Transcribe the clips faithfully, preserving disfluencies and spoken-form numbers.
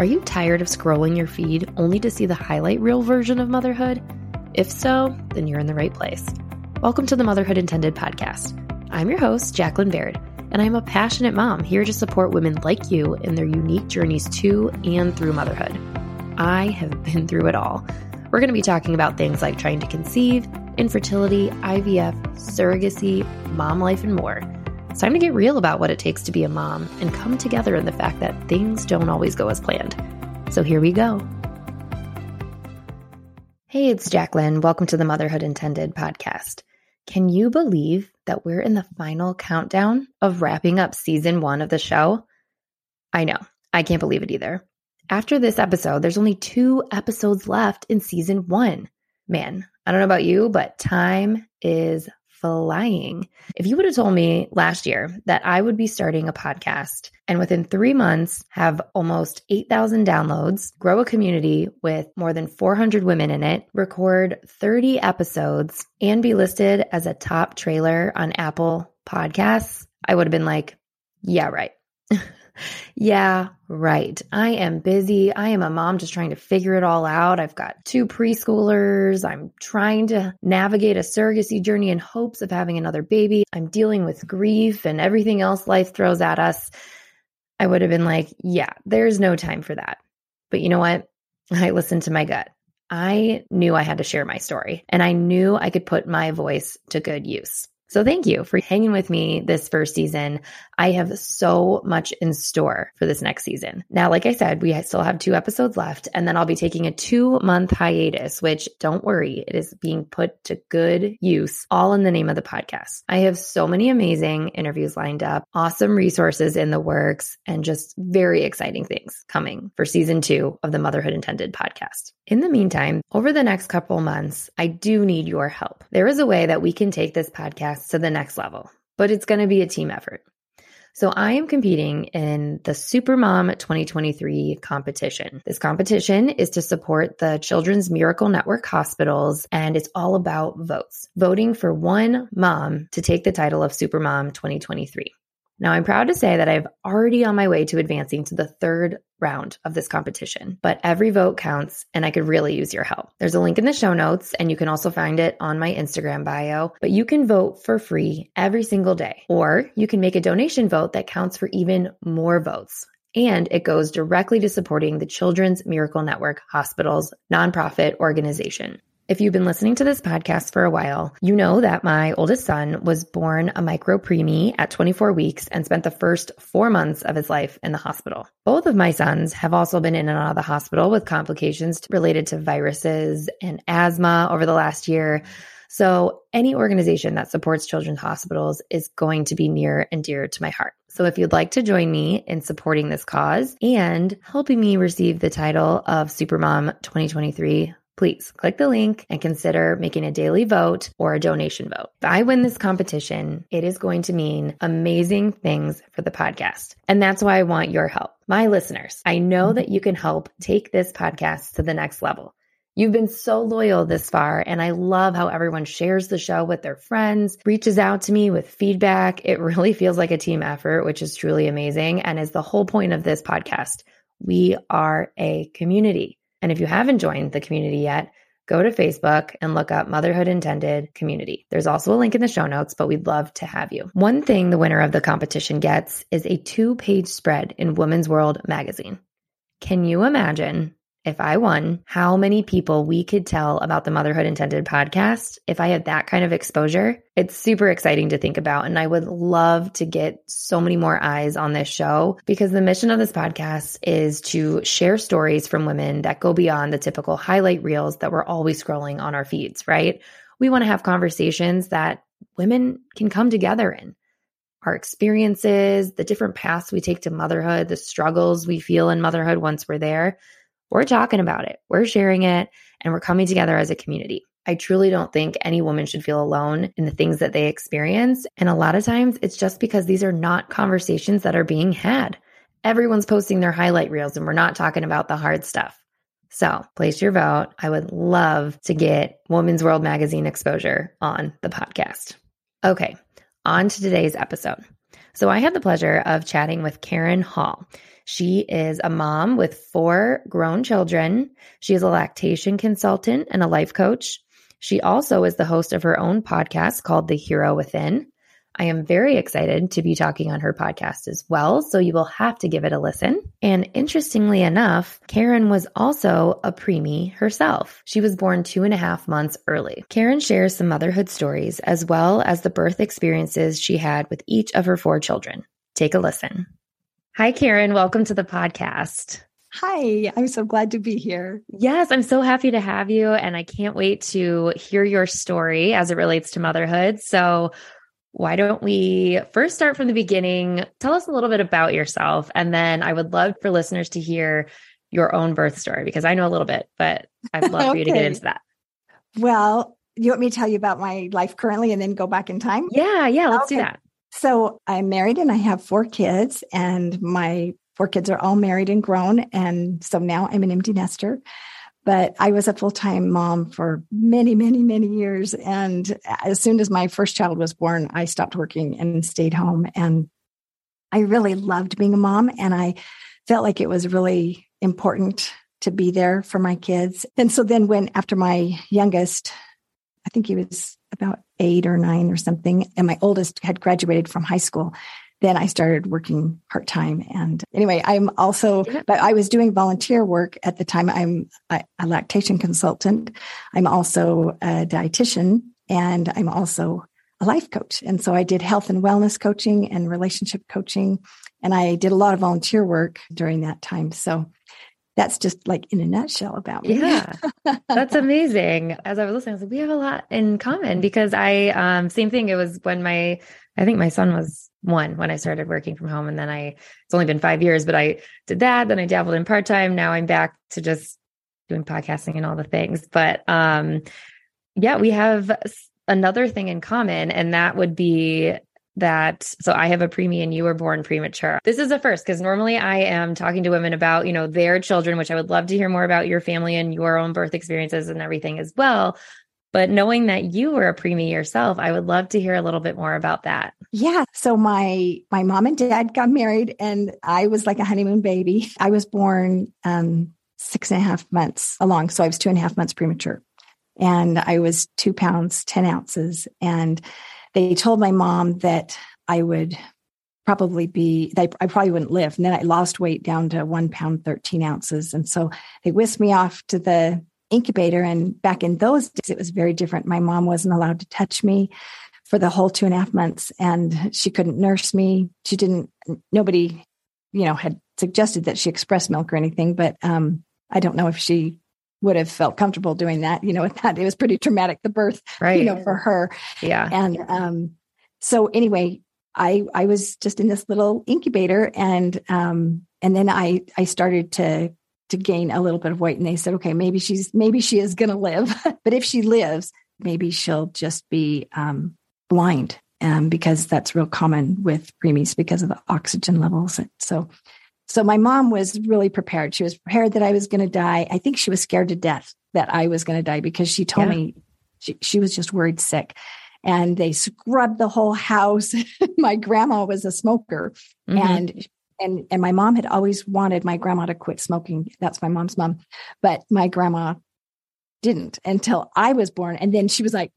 Are you tired of scrolling your feed only to see the highlight reel version of motherhood? If so, then you're in the right place. Welcome to the Motherhood Intended podcast. I'm your host, Jacqueline Baird, and I'm a passionate mom here to support women like you in their unique journeys to and through motherhood. I have been through it all. We're going to be talking about things like trying to conceive, infertility, I V F, surrogacy, mom life, and more. It's time to get real about what it takes to be a mom and come together in the fact that things don't always go as planned. So here we go. Hey, it's Jacqueline. Welcome to the Motherhood Intended podcast. Can you believe that we're in the final countdown of wrapping up season one of the show? I know. I can't believe it either. After this episode, there's only two episodes left in season one. Man, I don't know about you, but time is flying. If you would have told me last year that I would be starting a podcast and within three months have almost eight thousand downloads, grow a community with more than four hundred women in it, record thirty episodes, and be listed as a top trailer on Apple Podcasts, I would have been like, yeah, right. Yeah, right. I am busy. I am a mom just trying to figure it all out. I've got two preschoolers. I'm trying to navigate a surrogacy journey in hopes of having another baby. I'm dealing with grief and everything else life throws at us. I would have been like, yeah, there's no time for that. But you know what? I listened to my gut. I knew I had to share my story, and I knew I could put my voice to good use. So thank you for hanging with me this first season. I have so much in store for this next season. Now, like I said, we still have two episodes left, and then I'll be taking a two-month hiatus, which, don't worry, it is being put to good use, all in the name of the podcast. I have so many amazing interviews lined up, awesome resources in the works, and just very exciting things coming for season two of the Motherhood Intended podcast. In the meantime, over the next couple months, I do need your help. There is a way that we can take this podcast to the next level, but it's going to be a team effort. So I am competing in the Supermom twenty twenty-three competition. This competition is to support the Children's Miracle Network hospitals, and it's all about votes, voting for one mom to take the title of Supermom twenty twenty-three. Now, I'm proud to say that I've already on my way to advancing to the third round of this competition, but every vote counts, and I could really use your help. There's a link in the show notes, and you can also find it on my Instagram bio, but you can vote for free every single day, or you can make a donation vote that counts for even more votes. And it goes directly to supporting the Children's Miracle Network Hospitals nonprofit organization. If you've been listening to this podcast for a while, you know that my oldest son was born a micropreemie at twenty-four weeks and spent the first four months of his life in the hospital. Both of my sons have also been in and out of the hospital with complications related to viruses and asthma over the last year. So any organization that supports children's hospitals is going to be near and dear to my heart. So if you'd like to join me in supporting this cause and helping me receive the title of Supermom twenty twenty-three, please click the link and consider making a daily vote or a donation vote. If I win this competition, it is going to mean amazing things for the podcast. And that's why I want your help. My listeners, I know that you can help take this podcast to the next level. You've been so loyal this far, and I love how everyone shares the show with their friends, reaches out to me with feedback. It really feels like a team effort, which is truly amazing and is the whole point of this podcast. We are a community. And if you haven't joined the community yet, go to Facebook and look up Motherhood Intended Community. There's also a link in the show notes, but we'd love to have you. One thing the winner of the competition gets is a two-page spread in Women's World magazine. Can you imagine, if I won, how many people we could tell about the Motherhood Intended podcast if I had that kind of exposure? It's super exciting to think about, and I would love to get so many more eyes on this show because the mission of this podcast is to share stories from women that go beyond the typical highlight reels that we're always scrolling on our feeds, right? We want to have conversations that women can come together in. Our experiences, the different paths we take to motherhood, the struggles we feel in motherhood once we're there. We're talking about it, we're sharing it, and we're coming together as a community. I truly don't think any woman should feel alone in the things that they experience. And a lot of times it's just because these are not conversations that are being had. Everyone's posting their highlight reels and we're not talking about the hard stuff. So place your vote. I would love to get Women's World magazine exposure on the podcast. Okay, on to today's episode. So I had the pleasure of chatting with Karen Hall. She is a mom with four grown children. She is a lactation consultant and a life coach. She also is the host of her own podcast called The Hero Within. I am very excited to be talking on her podcast as well, so you will have to give it a listen. And interestingly enough, Karen was also a preemie herself. She was born two and a half months early. Karen shares some motherhood stories as well as the birth experiences she had with each of her four children. Take a listen. Hi, Karen. Welcome to the podcast. Hi, I'm so glad to be here. Yes, I'm so happy to have you, and I can't wait to hear your story as it relates to motherhood. So why don't we first start from the beginning? Tell us a little bit about yourself, and then I would love for listeners to hear your own birth story, because I know a little bit, but I'd love okay. for you to get into that. Well, you want me to tell you about my life currently and then go back in time? Yeah, yeah, let's okay. do that. So I'm married and I have four kids, and my four kids are all married and grown. And so now I'm an empty nester, but I was a full-time mom for many, many, many years. And as soon as my first child was born, I stopped working and stayed home. And I really loved being a mom, and I felt like it was really important to be there for my kids. And so then when, after my youngest, I think he was about eight or nine or something, and my oldest had graduated from high school, then I started working part-time. And anyway, I'm also, but I was doing volunteer work at the time. I'm a, a lactation consultant. I'm also a dietitian, and I'm also a life coach. And so I did health and wellness coaching and relationship coaching. And I did a lot of volunteer work during that time. So that's just like in a nutshell about me. Yeah, that's amazing. As I was listening, I was like, we have a lot in common, because I, um, same thing. It was when my, I think my son was one when I started working from home, and then I, it's only been five years, but I did that. Then I dabbled in part-time. Now I'm back to just doing podcasting and all the things. But, um, yeah, we have another thing in common, and that would be that. So I have a preemie and you were born premature. This is a first, because normally I am talking to women about, you know, their children, which I would love to hear more about your family and your own birth experiences and everything as well. But knowing that you were a preemie yourself, I would love to hear a little bit more about that. Yeah. So my, my mom and dad got married, and I was like a honeymoon baby. I was born um, six and a half months along. So I was two and a half months premature, and I was two pounds, ten ounces. And they told my mom that I would probably be, they, I probably wouldn't live. And then I lost weight down to one pound, thirteen ounces. And so they whisked me off to the incubator. And back in those days, it was very different. My mom wasn't allowed to touch me for the whole two and a half months, and she couldn't nurse me. She didn't, nobody, you know, had suggested that she express milk or anything, but um, I don't know if she would have felt comfortable doing that, you know, with that. It was pretty traumatic, the birth, right. you know, for her. Yeah. And um, so anyway, I, I was just in this little incubator, and, um, and then I, I started to, to gain a little bit of weight. And they said, okay, maybe she's, maybe she is going to live, but if she lives, maybe she'll just be um, blind, um, because that's real common with preemies because of the oxygen levels. And so, So my mom was really prepared. She was prepared that I was going to die. I think she was scared to death that I was going to die, because she told yeah. me she, she was just worried sick. And they scrubbed the whole house. My grandma was a smoker, mm-hmm. and and and my mom had always wanted my grandma to quit smoking. That's my mom's mom. But my grandma didn't until I was born. And then she was like,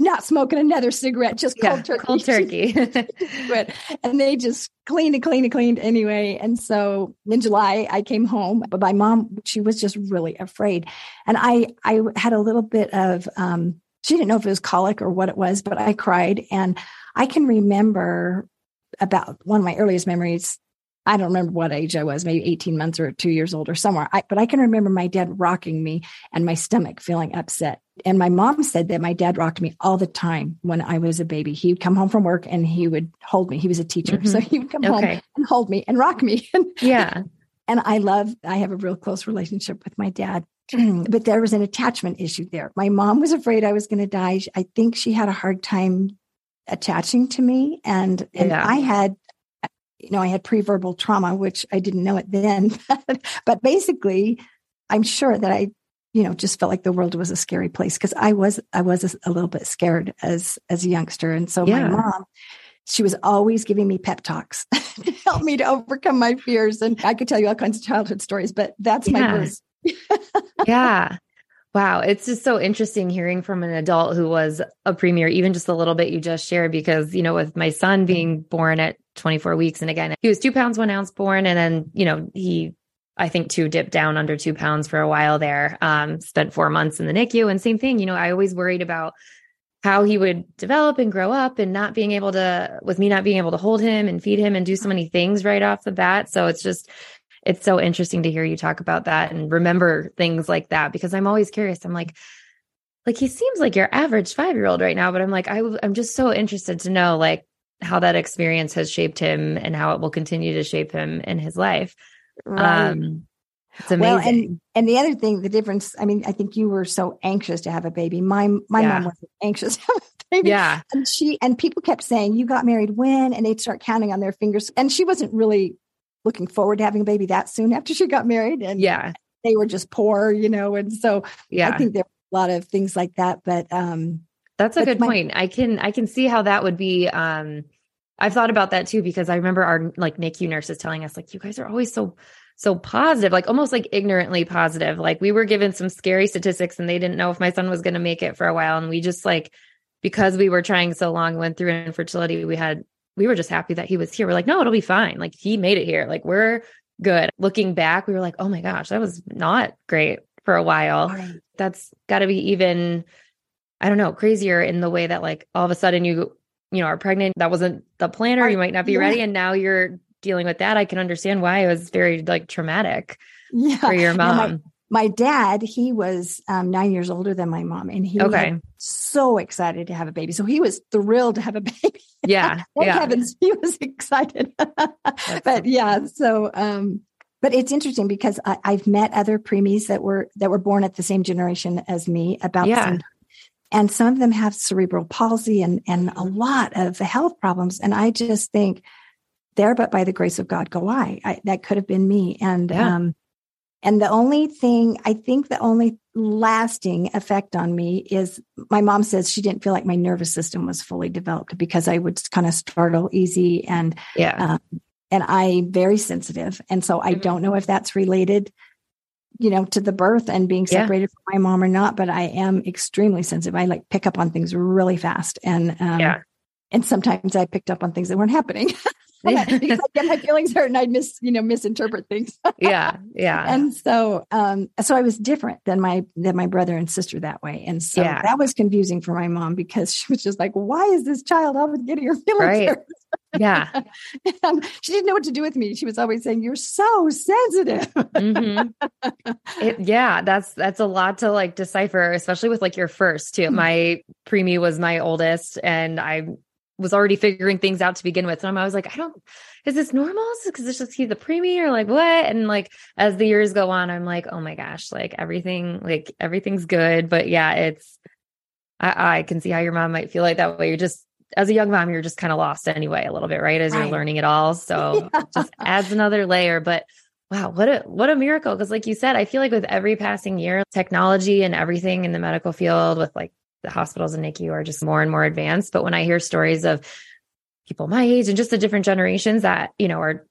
not smoking another cigarette, just yeah, cold turkey. Cold turkey. But, and they just cleaned and cleaned and cleaned anyway. And so in July, I came home, but my mom, she was just really afraid. And I, I had a little bit of, um, she didn't know if it was colic or what it was, but I cried. And I can remember about one of my earliest memories. I don't remember what age I was, maybe eighteen months or two years old or somewhere. I, but I can remember my dad rocking me and my stomach feeling upset. And my mom said that my dad rocked me all the time when I was a baby. He would come home from work and he would hold me. He was a teacher. Mm-hmm. So he would come okay. home and hold me and rock me. Yeah. And I love, I have a real close relationship with my dad, but there was an attachment issue there. My mom was afraid I was going to die. I think she had a hard time attaching to me. And, and yeah. I had, you know, I had preverbal trauma, which I didn't know it then, but, but basically I'm sure that I, you know, just felt like the world was a scary place, because I was, I was a, a little bit scared as, as a youngster. And so yeah. my mom, she was always giving me pep talks to help me to overcome my fears. And I could tell you all kinds of childhood stories, but that's yeah. my verse. Yeah. Wow. It's just so interesting hearing from an adult who was a premier, even just a little bit you just shared, because, you know, with my son being born at twenty-four weeks, and again, he was two pounds, one ounce born. And then, you know, he, I think two dipped down under two pounds for a while there, um, spent four months in the N I C U, and same thing, you know, I always worried about how he would develop and grow up and not being able to, with me not being able to hold him and feed him and do so many things right off the bat. So it's just, it's so interesting to hear you talk about that and remember things like that, because I'm always curious. I'm like, like, he seems like your average five-year-old right now, but I'm like, I w- I'm just so interested to know like how that experience has shaped him and how it will continue to shape him in his life. Right. Um, it's amazing. Well, and, and the other thing, the difference, I mean, I think you were so anxious to have a baby. My, my yeah. mom wasn't anxious to have a baby. Yeah. And she, and people kept saying, you got married when, and they'd start counting on their fingers. And she wasn't really looking forward to having a baby that soon after she got married. And yeah. they were just poor, you know? And so yeah. I think there were a lot of things like that, but, um, that's a good my- point. I can, I can see how that would be, um, I've thought about that too, because I remember our like N I C U nurses telling us like, you guys are always so, so positive, like almost like ignorantly positive. Like we were given some scary statistics and they didn't know if my son was going to make it for a while. And we just like, because we were trying so long, went through infertility, we had, we were just happy that he was here. We're like, no, it'll be fine. Like he made it here. Like we're good. Looking back, we were like, oh my gosh, that was not great for a while. Right. That's gotta be even, I don't know, crazier in the way that like all of a sudden you, you know, are pregnant. That wasn't the plan, or you might not be yeah. ready. And now you're dealing with that. I can understand why it was very like traumatic yeah. for your mom. My dad, he was um, nine years older than my mom, and he okay. was so excited to have a baby. So he was thrilled to have a baby. Yeah. Thank yeah. heavens, he was excited. But yeah, so, um, but it's interesting because I, I've met other preemies that were, that were born at the same generation as me, about yeah. the same time. And some of them have cerebral palsy and, and a lot of health problems. And I just think, there, but by the grace of God, go I. I that could have been me. And, yeah. um, And the only thing, I think the only lasting effect on me is my mom says she didn't feel like my nervous system was fully developed because I would kind of startle easy. And, yeah. um, and I'm very sensitive. And so I mm-hmm. don't know if that's related, you know, to the birth and being separated yeah. from my mom or not, but I am extremely sensitive. I like pick up on things really fast. And, um, yeah. and sometimes I picked up on things that weren't happening. Because I get my feelings hurt and I mis, you know, misinterpret things. yeah. Yeah. And so, um, so I was different than my, than my brother and sister that way. And so yeah. that was confusing for my mom, because she was just like, why is this child always getting her feelings right. hurt? Yeah. And she didn't know what to do with me. She was always saying, you're so sensitive. mm-hmm. it, yeah. That's, that's a lot to like decipher, especially with like your first too. Mm-hmm. My preemie was my oldest, and I was already figuring things out to begin with. And I'm always like, I don't, is this normal? Because it's just, he's a preemie, or like what? And like, as the years go on, I'm like, oh my gosh, like everything, like everything's good. But yeah, it's, I, I can see how your mom might feel like that way. You're just, as a young mom, you're just kind of lost anyway, a little bit, right? As right. you're learning it all. So yeah. it just adds another layer, but wow, what a, what a miracle. Cause like you said, I feel like with every passing year, technology and everything in the medical field with like the hospitals and N I C U are just more and more advanced. But when I hear stories of people my age and just the different generations that, you know, are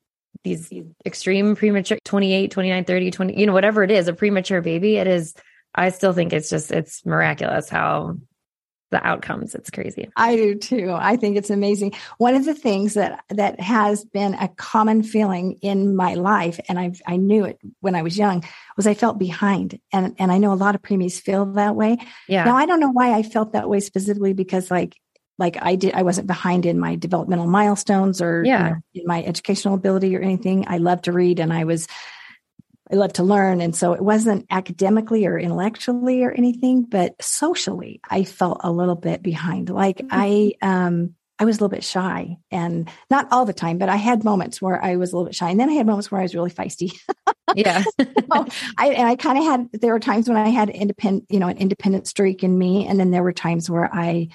these extreme premature twenty-eight, twenty-nine, thirty, twenty, you know, whatever it is, a premature baby, it is, I still think it's just, it's miraculous how the outcomes. It's crazy. I do too. I think it's amazing. One of the things that, that has been a common feeling in my life, and I I knew it when I was young, was I felt behind. And, and I know a lot of preemies feel that way. Yeah. Now, I don't know why I felt that way specifically, because like, like I did, I wasn't behind in my developmental milestones or yeah. you know, in my educational ability or anything. I love to read, and I was, I love to learn. And so it wasn't academically or intellectually or anything, but socially, I felt a little bit behind. Like mm-hmm. I, um, I was a little bit shy, and not all the time, but I had moments where I was a little bit shy. And then I had moments where I was really feisty. yeah. so I, and I kind of had, there were times when I had independent, you know, an independent streak in me. And then there were times where I,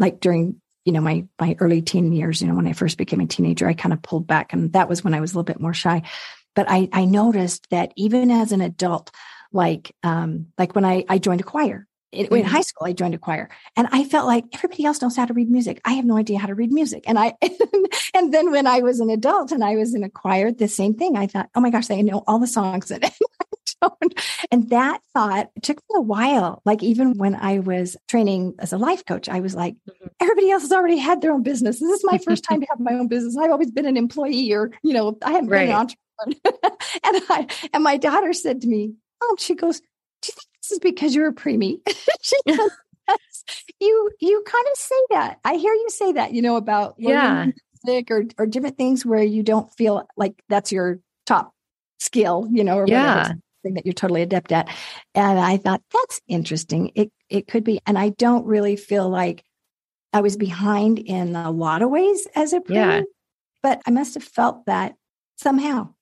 like during, you know, my, my early teen years, you know, when I first became a teenager, I kind of pulled back, and that was when I was a little bit more shy. But I, I noticed that even as an adult, like, um, like when I, I joined a choir, in, in high school, I joined a choir and I felt like everybody else knows how to read music. I have no idea how to read music. And I, and then when I was an adult and I was in a choir, the same thing, I thought, oh my gosh, they know all the songs in it. And that thought took me a while. Like even when I was training as a life coach, I was like, everybody else has already had their own business. This is my first time to have my own business. I've always been an employee or, you know, I haven't right. been an entrepreneur. and I, and my daughter said to me, oh, she goes, do you think this is because you're a preemie? She goes, yes. you, you kind of say that. I hear you say that, you know, about yeah. music or, or different things where you don't feel like that's your top skill, you know, or yeah. whatever. Thing that you're totally adept at. And I thought, that's interesting. It it could be. And I don't really feel like I was behind in a lot of ways as a preemie, yeah. but I must have felt that somehow.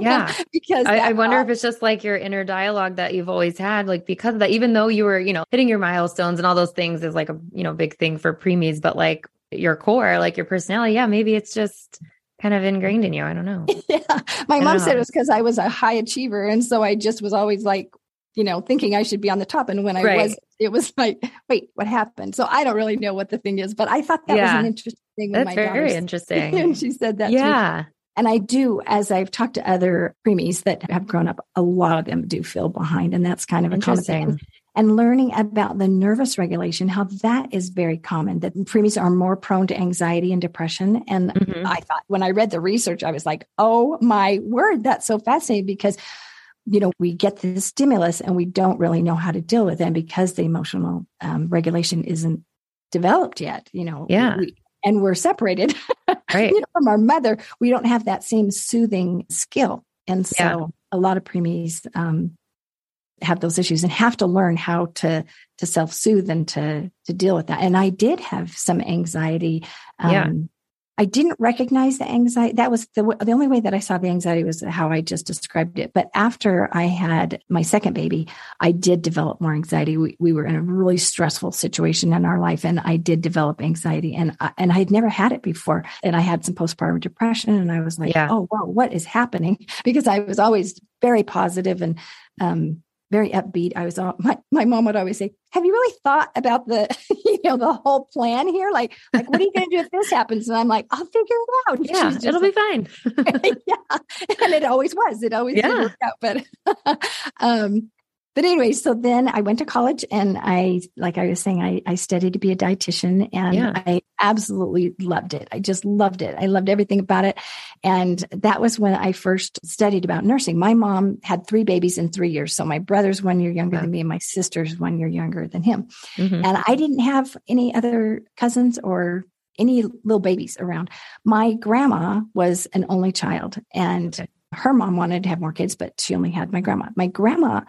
Yeah. Because I, I wonder thought, if it's just like your inner dialogue that you've always had, like because of that, even though you were, you know, hitting your milestones and all those things is like a, you know, big thing for preemies, but like your core, like your personality, yeah, maybe it's just kind of ingrained in you. I don't know. Yeah. My mom said it was because I was a high achiever. And so I just was always like, you know, thinking I should be on the top. And when I right. was, it was like, wait, what happened? So I don't really know what the thing is, but I thought that yeah. was an interesting thing. That's my very interesting. And she said that. Yeah. To me. And I do, as I've talked to other preemies that have grown up, a lot of them do feel behind. And that's kind of a common thing. And learning about the nervous regulation, how that is very common, that preemies are more prone to anxiety and depression. And mm-hmm. I thought when I read the research, I was like, oh my word, that's so fascinating because, you know, we get this stimulus and we don't really know how to deal with it because the emotional um, regulation isn't developed yet, you know, yeah. we, and we're separated right. you know, from our mother. We don't have that same soothing skill. And so yeah. a lot of preemies, um, have those issues and have to learn how to, to self-soothe and to, to deal with that. And I did have some anxiety. Um, yeah. I didn't recognize the anxiety. That was the, the only way that I saw the anxiety was how I just described it. But after I had my second baby, I did develop more anxiety. We, we were in a really stressful situation in our life and I did develop anxiety and I, and I'd never had it before. And I had some postpartum depression and I was like, yeah. oh, wow, what is happening? Because I was always very positive and, um, very upbeat. I was all, my, my mom would always say, have you really thought about the, you know, the whole plan here? Like, like, what are you going to do if this happens? And I'm like, I'll figure it out. And yeah, it'll like, be fine. yeah. And it always was, it always yeah. did work out. But, um, but anyway, so then I went to college and I, like I was saying, I, I studied to be a dietitian and yeah. I absolutely loved it. I just loved it. I loved everything about it. And that was when I first studied about nursing. My mom had three babies in three years. So my brother's one year younger wow. than me and my sister's one year younger than him. Mm-hmm. And I didn't have any other cousins or any little babies around. My grandma was an only child and okay. her mom wanted to have more kids, but she only had my grandma. My grandma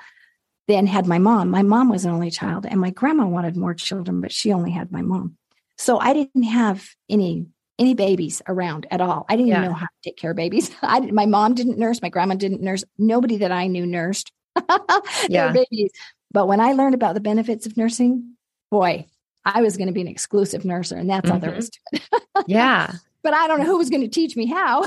then had my mom. My mom was an only child and my grandma wanted more children, but she only had my mom. So I didn't have any, any babies around at all. I didn't yeah. even know how to take care of babies. I didn't, my mom didn't nurse. My grandma didn't nurse. Nobody that I knew nursed yeah. their babies. But when I learned about the benefits of nursing, boy, I was going to be an exclusive nurser and that's mm-hmm. all there was to it. yeah. But I don't know who was going to teach me how.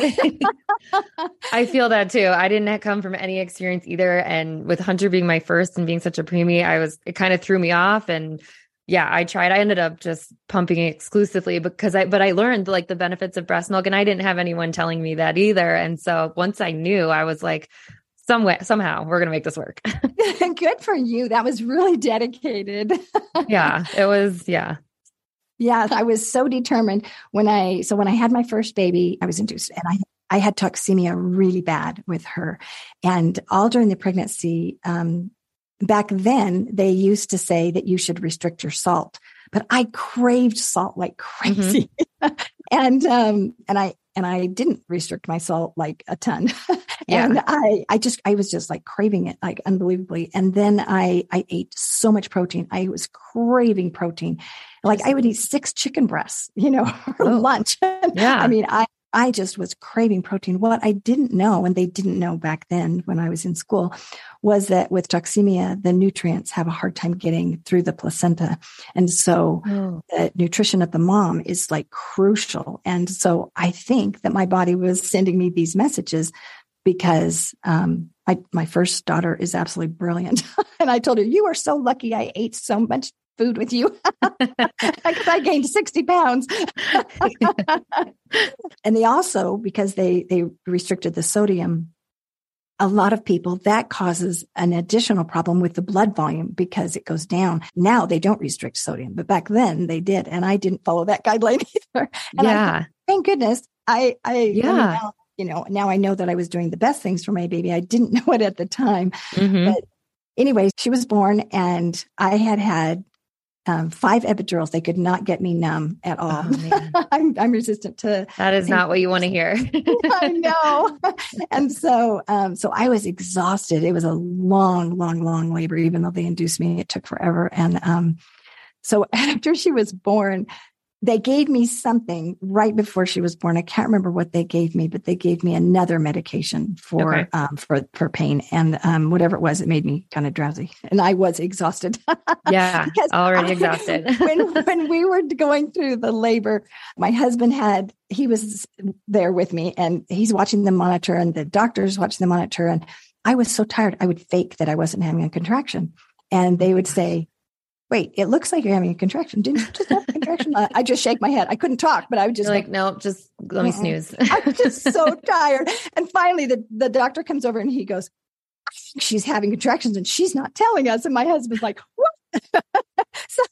I feel that too. I didn't come from any experience either. And with Hunter being my first and being such a preemie, I was, it kind of threw me off. And yeah, I tried, I ended up just pumping exclusively because I, but I learned like the benefits of breast milk and I didn't have anyone telling me that either. And so once I knew, I was like, Some way, somehow we're going to make this work. Good for you. That was really dedicated. yeah, it was. Yeah. Yeah, I was so determined when I, so when I had my first baby, I was induced and I, I had toxemia really bad with her. And all during the pregnancy, um, back then they used to say that you should restrict your salt, but I craved salt like crazy. Mm-hmm. and, um, and I, and I didn't restrict my salt like a ton. Yeah. And I, I just, I was just like craving it, like unbelievably. And then I, I ate so much protein. I was craving protein. Like I would eat six chicken breasts, you know, for oh. lunch. Yeah. I mean, I, I just was craving protein. What I didn't know, and they didn't know back then when I was in school, was that with toxemia, the nutrients have a hard time getting through the placenta. And so oh. the nutrition of the mom is like crucial. And so I think that my body was sending me these messages because um, I, my first daughter is absolutely brilliant. And I told her, you are so lucky I ate so much food with you because I gained sixty pounds. And they also, because they, they restricted the sodium, a lot of people, that causes an additional problem with the blood volume because it goes down. Now they don't restrict sodium, but back then they did. And I didn't follow that guideline either. And yeah. I, thank goodness. I, I, yeah. I mean, now, you know, now I know that I was doing the best things for my baby. I didn't know it at the time. Mm-hmm. But anyway, she was born and I had had um, five epidurals. They could not get me numb at all. Oh, I'm, I'm resistant to. That is not what you want to hear. I know. And so, um, so I was exhausted. It was a long, long, long labor, even though they induced me, it took forever. And um, so after she was born, they gave me something right before she was born. I can't remember what they gave me, but they gave me another medication for, okay. um, for, for pain and, um, whatever it was, it made me kind of drowsy and I was exhausted. Yeah. Already I, exhausted. when, when we were going through the labor, my husband had, he was there with me and he's watching the monitor and the doctors watching the monitor. And I was so tired. I would fake that I wasn't having a contraction and they would say, wait, it looks like you're having a contraction. Didn't you just have a contraction? uh, I just shake my head. I couldn't talk, but I would just you're like, like, no, just let me snooze. I'm just so tired. And finally the, the doctor comes over and he goes, she's having contractions and she's not telling us. And my husband's like, what? So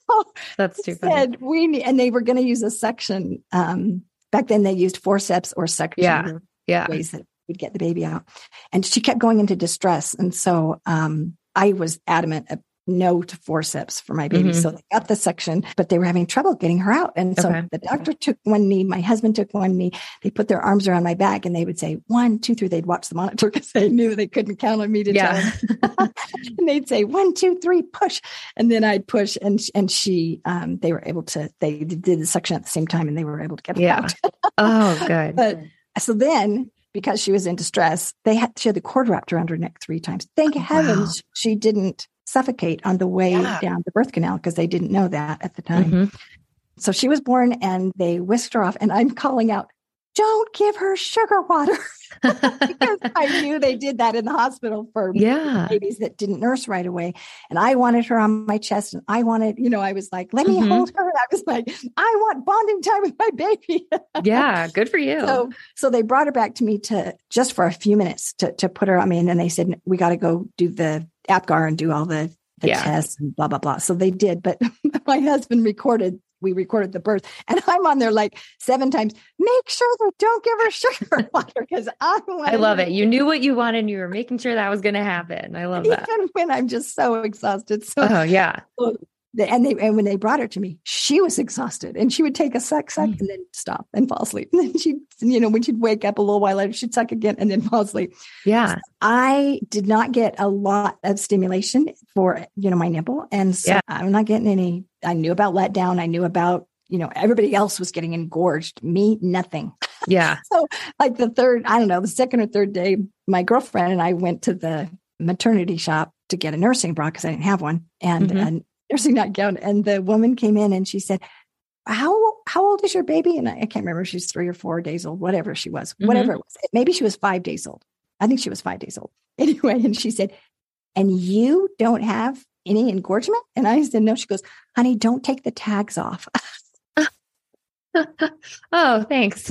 that's too funny. Said, we need, and they were going to use a suction. Um, back then they used forceps or suction. Yeah. Yeah. Ways that we'd get the baby out. And she kept going into distress. And so um, I was adamant about, no to forceps for my baby. Mm-hmm. So they got the suction, but they were having trouble getting her out. And so okay. the doctor took one knee, my husband took one knee, they put their arms around my back and they would say one, two, three, they'd watch the monitor because they knew they couldn't count on me to yeah. tell them. And they'd say one, two, three, push. And then I'd push and, and she, um, they were able to, they did the suction at the same time and they were able to get her yeah. out. Oh, good. But so then because she was in distress, they had, she had the cord wrapped around her neck three times. Thank oh, heavens wow. she didn't suffocate on the way yeah. down the birth canal because they didn't know that at the time. Mm-hmm. So she was born and they whisked her off and I'm calling out, don't give her sugar water because I knew they did that in the hospital for yeah. babies that didn't nurse right away. And I wanted her on my chest and I wanted, you know, I was like, let me mm-hmm. hold her. And I was like, I want bonding time with my baby. Yeah. Good for you. So, so they brought her back to me to just for a few minutes to, to put her on me. And then they said, we got to go do the APGAR and do all the, the yeah. tests and blah, blah, blah. So they did, but my husband recorded, we recorded the birth and I'm on there like seven times, make sure they don't give her sugar water. Cause I want I love it. You knew what you wanted. And you were making sure that was going to happen. I love Even that. Even when I'm just so exhausted. So oh, yeah. So, and they, and when they brought her to me, she was exhausted and she would take a suck, suck mm. and then stop and fall asleep. And then she'd, you know, when she'd wake up a little while later, she'd suck again and then fall asleep. Yeah. So I did not get a lot of stimulation for, you know, my nipple. And so yeah. I'm not getting any, I knew about letdown. I knew about, you know, everybody else was getting engorged. Me, nothing. Yeah. So like the third, I don't know, the second or third day, my girlfriend and I went to the maternity shop to get a nursing bra because I didn't have one. And, mm-hmm. and, nursing nightgown. And the woman came in and she said, how, how old is your baby? And I, I can't remember. She's three or four days old, whatever she was, mm-hmm. whatever it was. Maybe she was five days old. I think she was five days old anyway. And she said, and you don't have any engorgement? And I said, no, she goes, honey, don't take the tags off. Oh, thanks.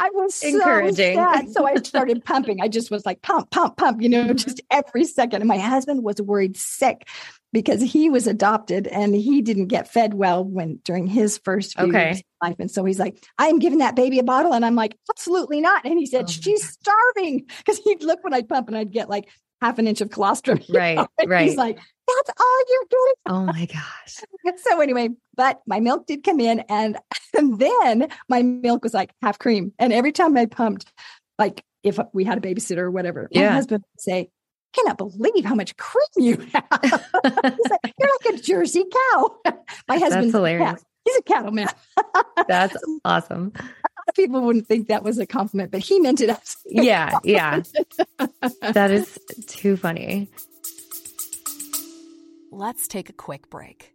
I was encouraging. So sad. So I started pumping. I just was like, pump, pump, pump, you know, mm-hmm. just every second. And my husband was worried sick because he was adopted and he didn't get fed well when during his first few okay. years of life. And so he's like, I am giving that baby a bottle. And I'm like, absolutely not. And he said, oh, she's starving. Because he'd look when I'd pump and I'd get like half an inch of colostrum. Right. Know? And right. He's like, that's all you're getting. Oh my gosh. So anyway, but my milk did come in and, and then my milk was like half cream. And every time I pumped, like if we had a babysitter or whatever, yeah. my husband would say, I cannot believe how much cream you have. He's like, you're like a Jersey cow. My husband's That's hilarious. A cat. He's a cattleman. That's awesome. A lot of people wouldn't think that was a compliment, but he meant it. Yeah, yeah. That is too funny. Let's take a quick break.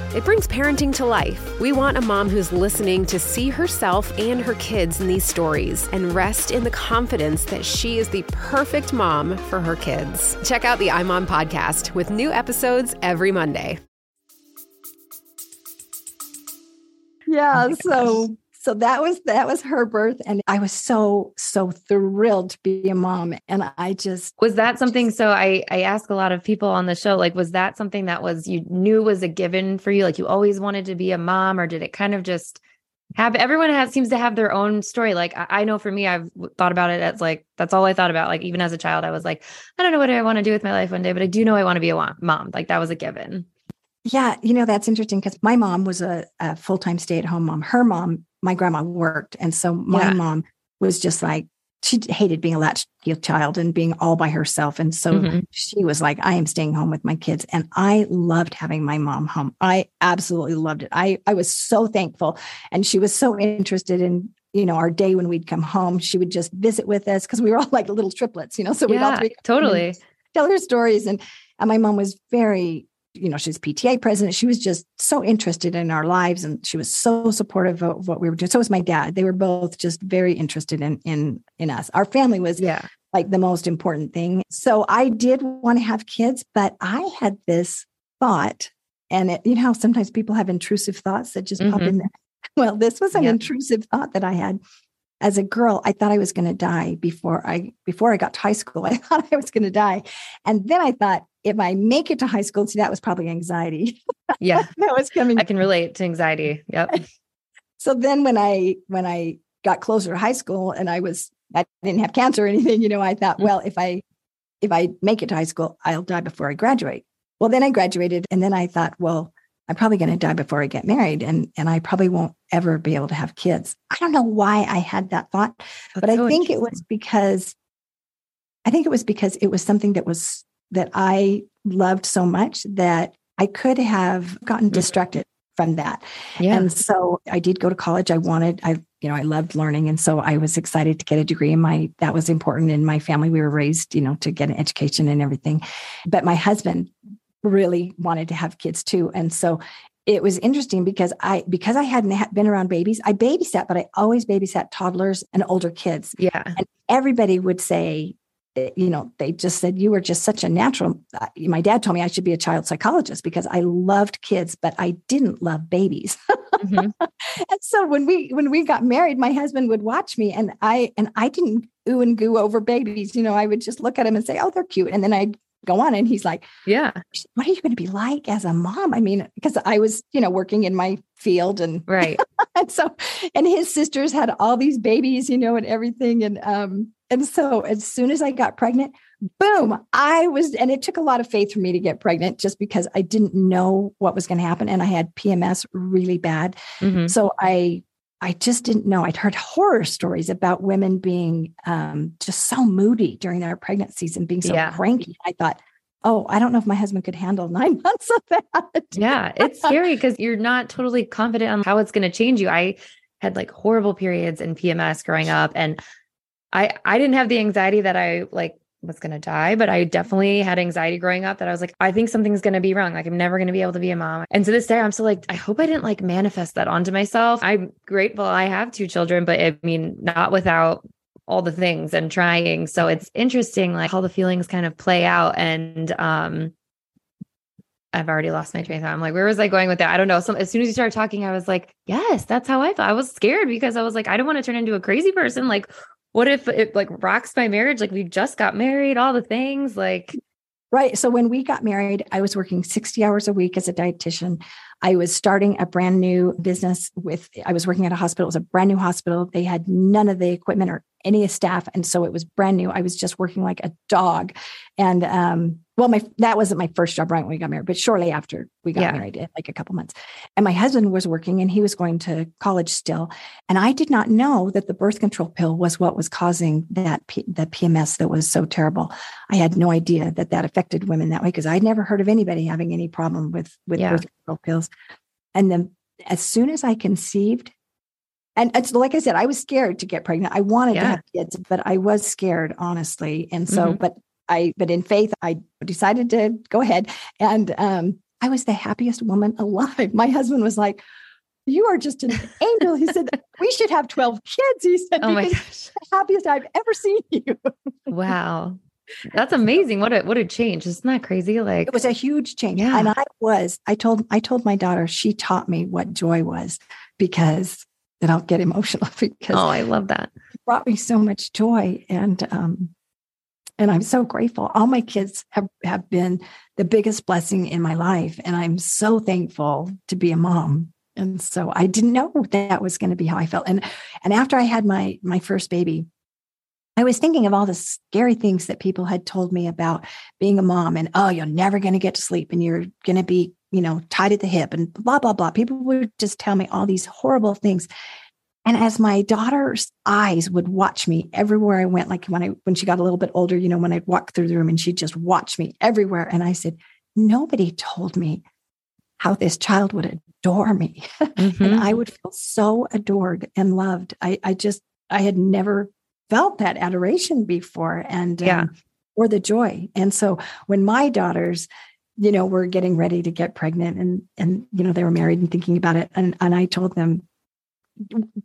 it brings parenting to life. We want a mom who's listening to see herself and her kids in these stories and rest in the confidence that she is the perfect mom for her kids. Check out the iMom podcast with new episodes every Monday. Yeah, oh so so that was that was her birth, and I was so so thrilled to be a mom. And I just was that something. Just, so I I ask a lot of people on the show, like, was that something that was you knew was a given for you? Like, you always wanted to be a mom, or did it kind of just have everyone has seems to have their own story? Like, I, I know for me, I've thought about it as like, that's all I thought about. Like, even as a child, I was like, I don't know what I want to do with my life one day, but I do know I want to be a mom. Like, that was a given. Yeah. You know, that's interesting, because my mom was a, a full-time stay-at-home mom. Her mom, my grandma, worked. And so my yeah. mom was just like, she hated being a latchkey child and being all by herself. And so mm-hmm. she was like, I am staying home with my kids. And I loved having my mom home. I absolutely loved it. I, I was so thankful. And she was so interested in, you know, our day when we'd come home, she would just visit with us, because we were all like little triplets, you know, so we'd yeah, all three totally tell her stories. And, and my mom was very, you know, she's P T A president. She was just so interested in our lives, and she was so supportive of what we were doing. So was my dad. They were both just very interested in, in, in us. Our family was yeah. like the most important thing. So I did want to have kids, but I had this thought, and it, you know, how sometimes people have intrusive thoughts that just mm-hmm. pop in there. Well, this was an yeah. intrusive thought that I had. As a girl, I thought I was going to die before I, before I got to high school. I thought I was going to die. And then I thought, if I make it to high school, see, that was probably anxiety. Yeah. That was coming. I can relate to anxiety. Yep. So then when I, when I got closer to high school, and I was, I didn't have cancer or anything, you know, I thought, mm-hmm. well, if I, if I make it to high school, I'll die before I graduate. Well, then I graduated, and then I thought, well, I'm probably going to die before I get married, and, and I probably won't ever be able to have kids. I don't know why I had that thought, That's but I so think it was because, I think it was because it was something that was, that I loved so much that I could have gotten mm-hmm. distracted from that. Yeah. And so I did go to college. I wanted, I, you know, I loved learning. And so I was excited to get a degree, and my, that was important in my family. We were raised, you know, to get an education and everything, but my husband really wanted to have kids too. And so it was interesting, because I, because I hadn't been around babies, I babysat, but I always babysat toddlers and older kids. Yeah. And everybody would say, you know, they just said, you were just such a natural. My dad told me I should be a child psychologist, because I loved kids, but I didn't love babies. Mm-hmm. And so when we, when we got married, my husband would watch me, and I, and I didn't oo and goo over babies. You know, I would just look at them and say, oh, they're cute. And then I'd go on. And he's like, yeah, what are you going to be like as a mom? I mean, because I was, you know, working in my field, and right. and so, and his sisters had all these babies, you know, and everything. And, um, and so as soon as I got pregnant, boom, I was, and it took a lot of faith for me to get pregnant, just because I didn't know what was going to happen. And I had P M S really bad. Mm-hmm. So I, I just didn't know. I'd heard horror stories about women being um, just so moody during their pregnancies and being so yeah. cranky. I thought, oh, I don't know if my husband could handle nine months of that. Yeah, it's scary, because you're not totally confident on how it's going to change you. I had like horrible periods and P M S growing up, and I I didn't have the anxiety that I like was going to die, but I definitely had anxiety growing up that I was like, I think something's going to be wrong. Like, I'm never going to be able to be a mom. And to this day, I'm still like, I hope I didn't like manifest that onto myself. I'm grateful I have two children, but I mean, not without all the things and trying. So it's interesting, like how the feelings kind of play out. And, um, I've already lost my train of thought. I'm like, where was I going with that? I don't know. So as soon as you started talking, I was like, yes, that's how I felt. I was scared, because I was like, I don't want to turn into a crazy person. Like, what if it like rocks my marriage? Like, we just got married, all the things like. Right. So when we got married, I was working sixty hours a week as a dietitian. I was starting a brand new business with, I was working at a hospital. It was a brand new hospital. They had none of the equipment or any staff. And so it was brand new. I was just working like a dog. And, um, well, my, that wasn't my first job right when we got married, but shortly after we got yeah. married, like a couple months. And my husband was working and he was going to college still. And I did not know that the birth control pill was what was causing that, P- the P M S that was so terrible. I had no idea that that affected women that way, because I'd never heard of anybody having any problem with, with yeah. birth control pills. And then as soon as I conceived, and it's like I said, I was scared to get pregnant. I wanted yeah. to have kids, but I was scared, honestly. And so, mm-hmm. but I, but in faith, I decided to go ahead. And um, I was the happiest woman alive. My husband was like, you are just an angel. He said, we should have twelve kids. He said, oh my gosh, the happiest I've ever seen you. Wow. That's amazing. What a, what a change. Isn't that crazy? Like, it was a huge change. Yeah. And I was, I told, I told my daughter, she taught me what joy was, because that I'll get emotional because oh, I love that. It brought me so much joy. And, um, and I'm so grateful. All my kids have, have been the biggest blessing in my life. And I'm so thankful to be a mom. And so I didn't know that was going to be how I felt. And, and after I had my, my first baby, I was thinking of all the scary things that people had told me about being a mom, and, oh, you're never going to get to sleep and you're going to be, you know, tied at the hip and blah, blah, blah. People would just tell me all these horrible things. And as my daughter's eyes would watch me everywhere I went, like when I, when she got a little bit older, you know, when I'd walk through the room and she'd just watch me everywhere. And I said, nobody told me how this child would adore me. Mm-hmm. And I would feel so adored and loved. I, I just, I had never felt that adoration before, and, yeah. um, or the joy. And so when my daughters, you know, were getting ready to get pregnant and, and, you know, they were married and thinking about it. And, and I told them,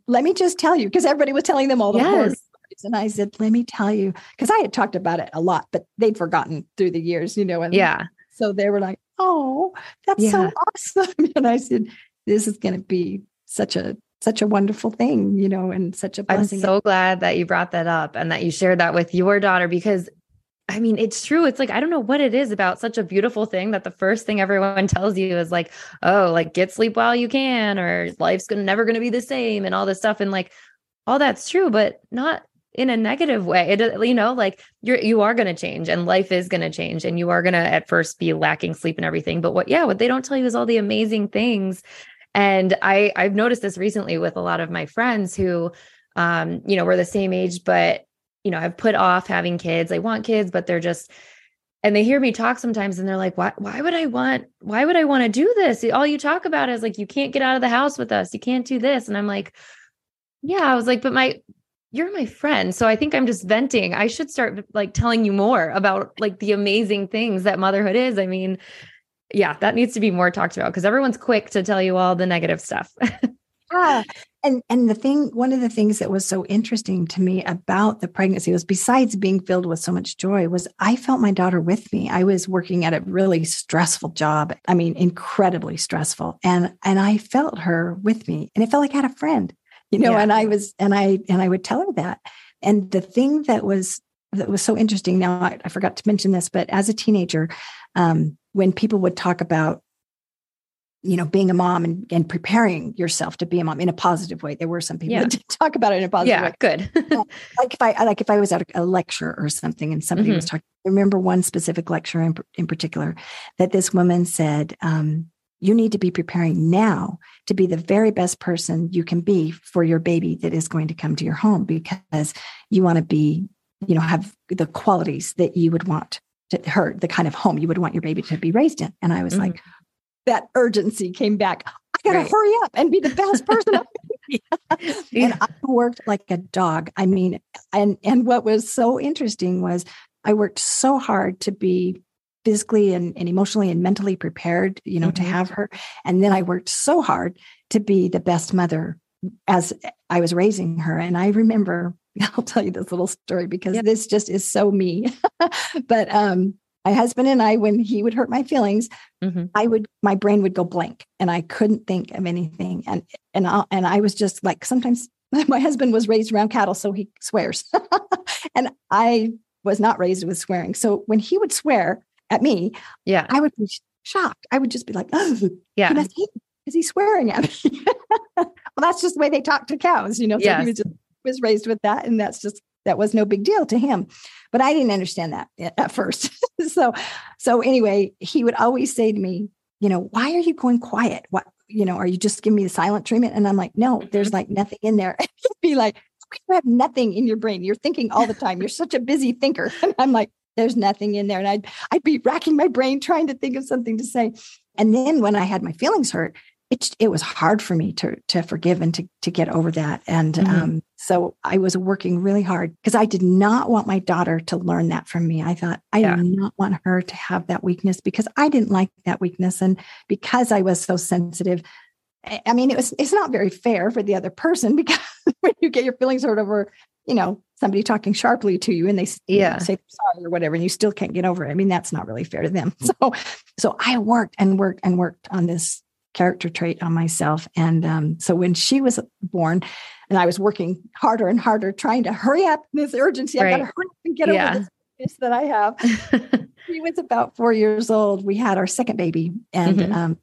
let me just tell you, because everybody was telling them all the yes. horror stories. And I said, let me tell you, because I had talked about it a lot, but they'd forgotten through the years, you know? And yeah. so they were like, oh, that's yeah. so awesome. And I said, this is going to be such a, such a wonderful thing, you know, and such a blessing. I'm so glad that you brought that up and that you shared that with your daughter, because I mean, it's true. It's like, I don't know what it is about such a beautiful thing that the first thing everyone tells you is like, oh, like get sleep while you can, or life's gonna, never going to be the same and all this stuff. And like, all that's true, but not in a negative way. It, you know, like you're, you are going to change and life is going to change and you are going to at first be lacking sleep and everything. But what, yeah, what they don't tell you is all the amazing things. And I I've noticed this recently with a lot of my friends who, um, you know, we're the same age, but you know, I've put off having kids. I want kids, but they're just, and they hear me talk sometimes and they're like, why, why would I want, why would I want to do this? All you talk about is like, you can't get out of the house with us. You can't do this. And I'm like, yeah, I was like, but my, you're my friend. So I think I'm just venting. I should start like telling you more about like the amazing things that motherhood is. I mean, yeah, that needs to be more talked about because everyone's quick to tell you all the negative stuff. Yeah. And, and the thing, one of the things that was so interesting to me about the pregnancy was, besides being filled with so much joy, was I felt my daughter with me. I was working at a really stressful job. I mean, incredibly stressful. And, and I felt her with me, and it felt like I had a friend, you know, yeah. and I was, and I, and I would tell her that. And the thing that was, that was so interesting. Now I, I forgot to mention this, but as a teenager, um, when people would talk about, you know, being a mom and, and preparing yourself to be a mom in a positive way. There were some people yeah. that did talk about it in a positive yeah, way. Good. Like if I, like if I was at a lecture or something and somebody mm-hmm. was talking, I remember one specific lecture in, in particular that this woman said, um, you need to be preparing now to be the very best person you can be for your baby that is going to come to your home, because you want to be, you know, have the qualities that you would want to her, the kind of home you would want your baby to be raised in. And I was mm-hmm. like, that urgency came back. I got to right. hurry up and be the best person. I yeah. And I worked like a dog. I mean, and, and what was so interesting was I worked so hard to be physically and, and emotionally and mentally prepared, you know, mm-hmm. to have her. And then I worked so hard to be the best mother as I was raising her. And I remember, I'll tell you this little story because yeah. this just is so me, but, um, my husband and I, when he would hurt my feelings, mm-hmm. I would, my brain would go blank and I couldn't think of anything. And, and I, and I was just like, sometimes my husband was raised around cattle, so he swears and I was not raised with swearing. So when he would swear at me, yeah, I would be shocked. I would just be like, oh, yeah, he must hate me. is he swearing at me? Well, that's just the way they talk to cows, you know. So yes. He was, just, was raised with that, and that's just that was no big deal to him. But I didn't understand that at first. so, so anyway, he would always say to me, you know, why are you going quiet? What, you know, are you just giving me the silent treatment? And I'm like, no, there's like nothing in there. He'd be like, you have nothing in your brain. You're thinking all the time. You're such a busy thinker. And I'm like, there's nothing in there. And I'd, I'd be racking my brain trying to think of something to say. And then when I had my feelings hurt, it it was hard for me to, to forgive and to, to get over that. And mm-hmm. um, so I was working really hard because I did not want my daughter to learn that from me. I thought I yeah. do not want her to have that weakness because I didn't like that weakness. And because I was so sensitive, I, I mean, it was, it's not very fair for the other person because when you get your feelings hurt over, you know, somebody talking sharply to you and they yeah. you know, say sorry or whatever, and you still can't get over it. I mean, that's not really fair to them. So, so I worked and worked and worked on this character trait on myself. And um, so when she was born and I was working harder and harder, trying to hurry up this urgency, right. I've got to hurry up and get yeah. over this business that I have. She was about four years old. We had our second baby and, mm-hmm. um,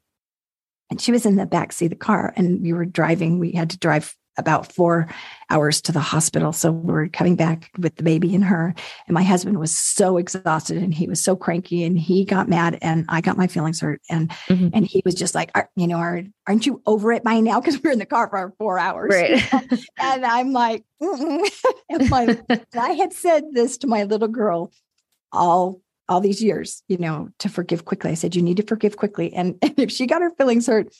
and she was in the backseat of the car and we were driving. We had to drive about four hours to the hospital. So we were coming back with the baby and her. And my husband was so exhausted and he was so cranky and he got mad and I got my feelings hurt. And, mm-hmm. and he was just like, Are, you know, are, aren't you over it by now? Cause we were in the car for four hours. Right. And I'm like, and my, and I had said this to my little girl all all these years, you know, to forgive quickly. I said, you need to forgive quickly. And, and if she got her feelings hurt,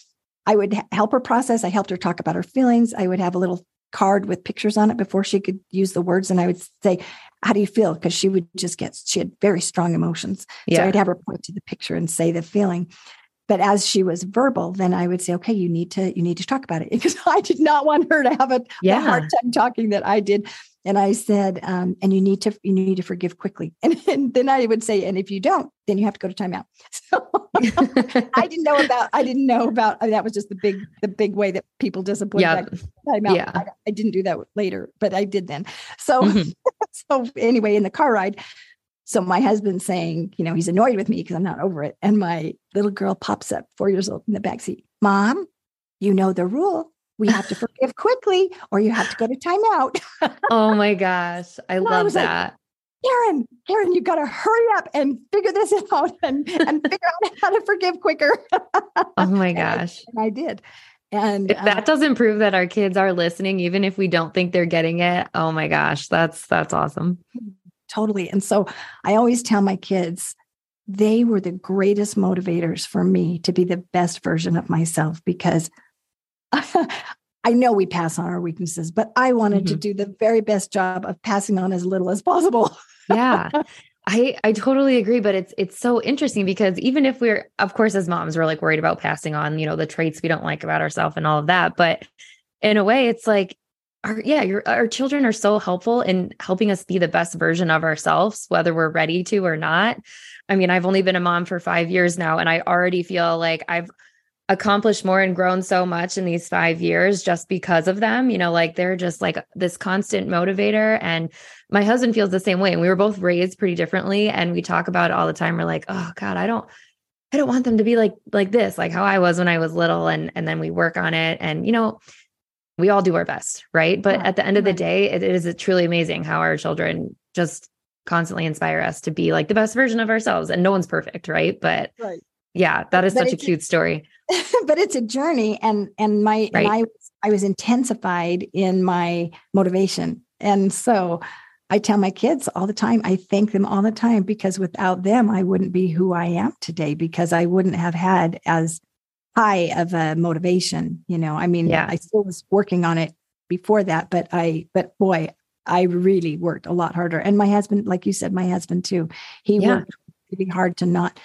I would help her process. I helped her talk about her feelings. I would have a little card with pictures on it before she could use the words. And I would say, how do you feel? Because she would just get, she had very strong emotions. Yeah. So I'd have her point to the picture and say the feeling. But as she was verbal, then I would say, okay, you need to, you need to talk about it. Because I did not want her to have a, yeah. a hard time talking that I did. And I said, um, and you need to, you need to forgive quickly. And, and then I would say, and if you don't, then you have to go to timeout. So I didn't know about, I didn't know about, I mean, that was just the big, the big way that people disappointed. Yep. Timeout. Yeah. I, I didn't do that later, but I did then. So, mm-hmm. so anyway, in the car ride, so my husband's saying, you know, he's annoyed with me because I'm not over it. And my little girl pops up, four years old, in the backseat. Mom, you know the rule. We have to forgive quickly or you have to go to timeout. Oh my gosh. I and love I was that. Like, Karen, Karen, you got to hurry up and figure this out and, and figure out how to forgive quicker. Oh my gosh. And I, and I did. And if that uh, doesn't prove that our kids are listening, even if we don't think they're getting it. Oh my gosh. That's, that's awesome. Totally. And so I always tell my kids, they were the greatest motivators for me to be the best version of myself because I know we pass on our weaknesses, but I wanted mm-hmm. to do the very best job of passing on as little as possible. Yeah, I, I totally agree. But it's, it's so interesting because even if we're, of course, as moms, we're like worried about passing on, you know, the traits we don't like about ourselves and all of that. But in a way it's like, our, yeah, your, our children are so helpful in helping us be the best version of ourselves, whether we're ready to or not. I mean, I've only been a mom for five years now, and I already feel like I've accomplished more and grown so much in these five years just because of them. You know, like they're just like this constant motivator. And my husband feels the same way. And we were both raised pretty differently. And we talk about it all the time. We're like, oh God, I don't, I don't want them to be like, like this, like how I was when I was little. And, and then we work on it and, you know, we all do our best. Right. But yeah, at the end yeah. of the day, it, it is truly amazing how our children just constantly inspire us to be like the best version of ourselves. And no one's perfect. Right. But right. yeah, that is but such a cute story. But it's a journey. And, and my, right. and I, I was intensified in my motivation. And so I tell my kids all the time, I thank them all the time, because without them, I wouldn't be who I am today, because I wouldn't have had as high of a motivation. You know, I mean, yeah. I still was working on it before that, but I, but boy, I really worked a lot harder. And my husband, like you said, my husband too, he yeah. worked really hard to not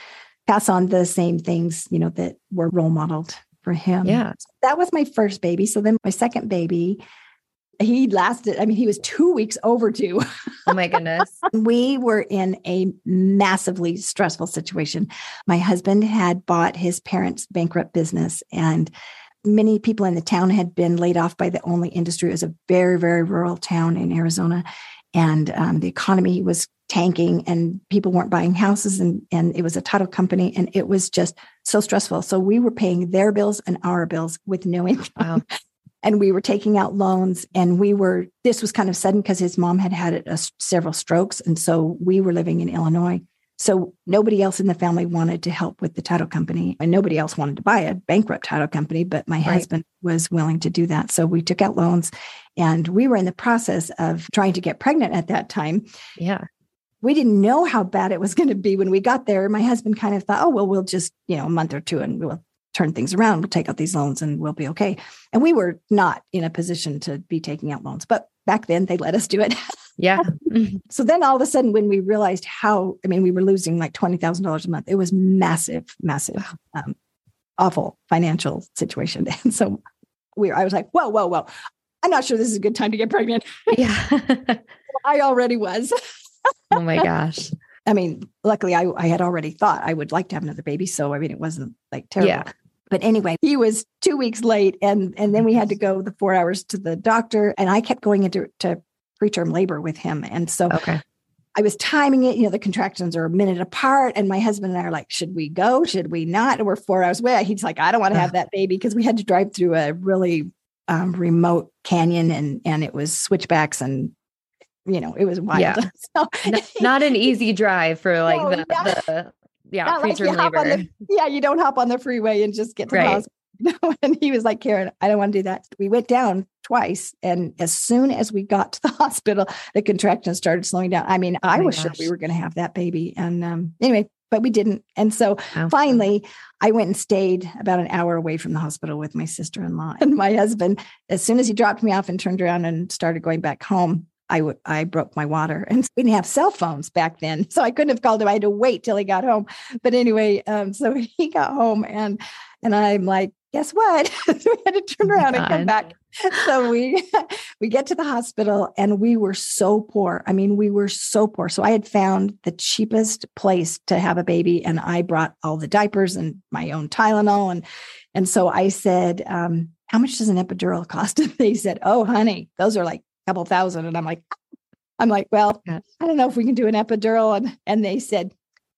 pass on the same things, you know, that were role modeled for him. Yeah. So that was my first baby. So then my second baby, he lasted, I mean, he was two weeks overdue. Oh my goodness. We were in a massively stressful situation. My husband had bought his parents' bankrupt business, and many people in the town had been laid off by the only industry. It was a very, very rural town in Arizona. And um, the economy was tanking and people weren't buying houses, and, and it was a title company, and it was just so stressful. So we were paying their bills and our bills with no income. Wow. And we were taking out loans, and we were, this was kind of sudden because his mom had had a, several strokes. And so we were living in Illinois. So nobody else in the family wanted to help with the title company, and nobody else wanted to buy a bankrupt title company, but my right. husband was willing to do that. So we took out loans, and we were in the process of trying to get pregnant at that time. Yeah. We didn't know how bad it was going to be when we got there. My husband kind of thought, oh, well, we'll just, you know, a month or two, and we'll turn things around. We'll take out these loans and we'll be okay. And we were not in a position to be taking out loans, but back then they let us do it. Yeah. So then all of a sudden, when we realized how, I mean, we were losing like twenty thousand dollars a month. It was massive, massive, um, awful financial situation. And so we, I was like, whoa, whoa, whoa. I'm not sure this is a good time to get pregnant. Yeah. I already was. Oh my gosh. I mean, luckily I, I had already thought I would like to have another baby. So, I mean, it wasn't like terrible. Yeah. But anyway, he was two weeks late. And, and then we had to go the four hours to the doctor. And I kept going into to preterm labor with him. And so okay. I was timing it. You know, the contractions are a minute apart. And my husband and I are like, should we go? Should we not? And we're four hours away. He's like, I don't want to have that baby, because we had to drive through a really um, remote canyon, and and it was switchbacks, and you know, it was wild. Yeah. So, not, not an easy drive for like no, the, not, the, yeah, preterm like labor. The, yeah. You don't hop on the freeway and just get to right. the hospital. You know? And he was like, Karen, I don't want to do that. We went down twice. And as soon as we got to the hospital, the contractions started slowing down. I mean, oh I was gosh. sure we were going to have that baby. And um, anyway, but we didn't. And so oh. finally I went and stayed about an hour away from the hospital with my sister-in-law and my husband. As soon as he dropped me off and turned around and started going back home, I, w- I broke my water, and we didn't have cell phones back then. So I couldn't have called him. I had to wait till he got home. But anyway, um, so he got home, and, and I'm like, guess what? So we had to turn around God. and come back. So we, we get to the hospital, and we were so poor. I mean, we were so poor. So I had found the cheapest place to have a baby, and I brought all the diapers and my own Tylenol. And, and so I said, um, how much does an epidural cost? And they said, oh, honey, those are like couple thousand. And I'm like, I'm like, well, I don't know if we can do an epidural. And, and they said,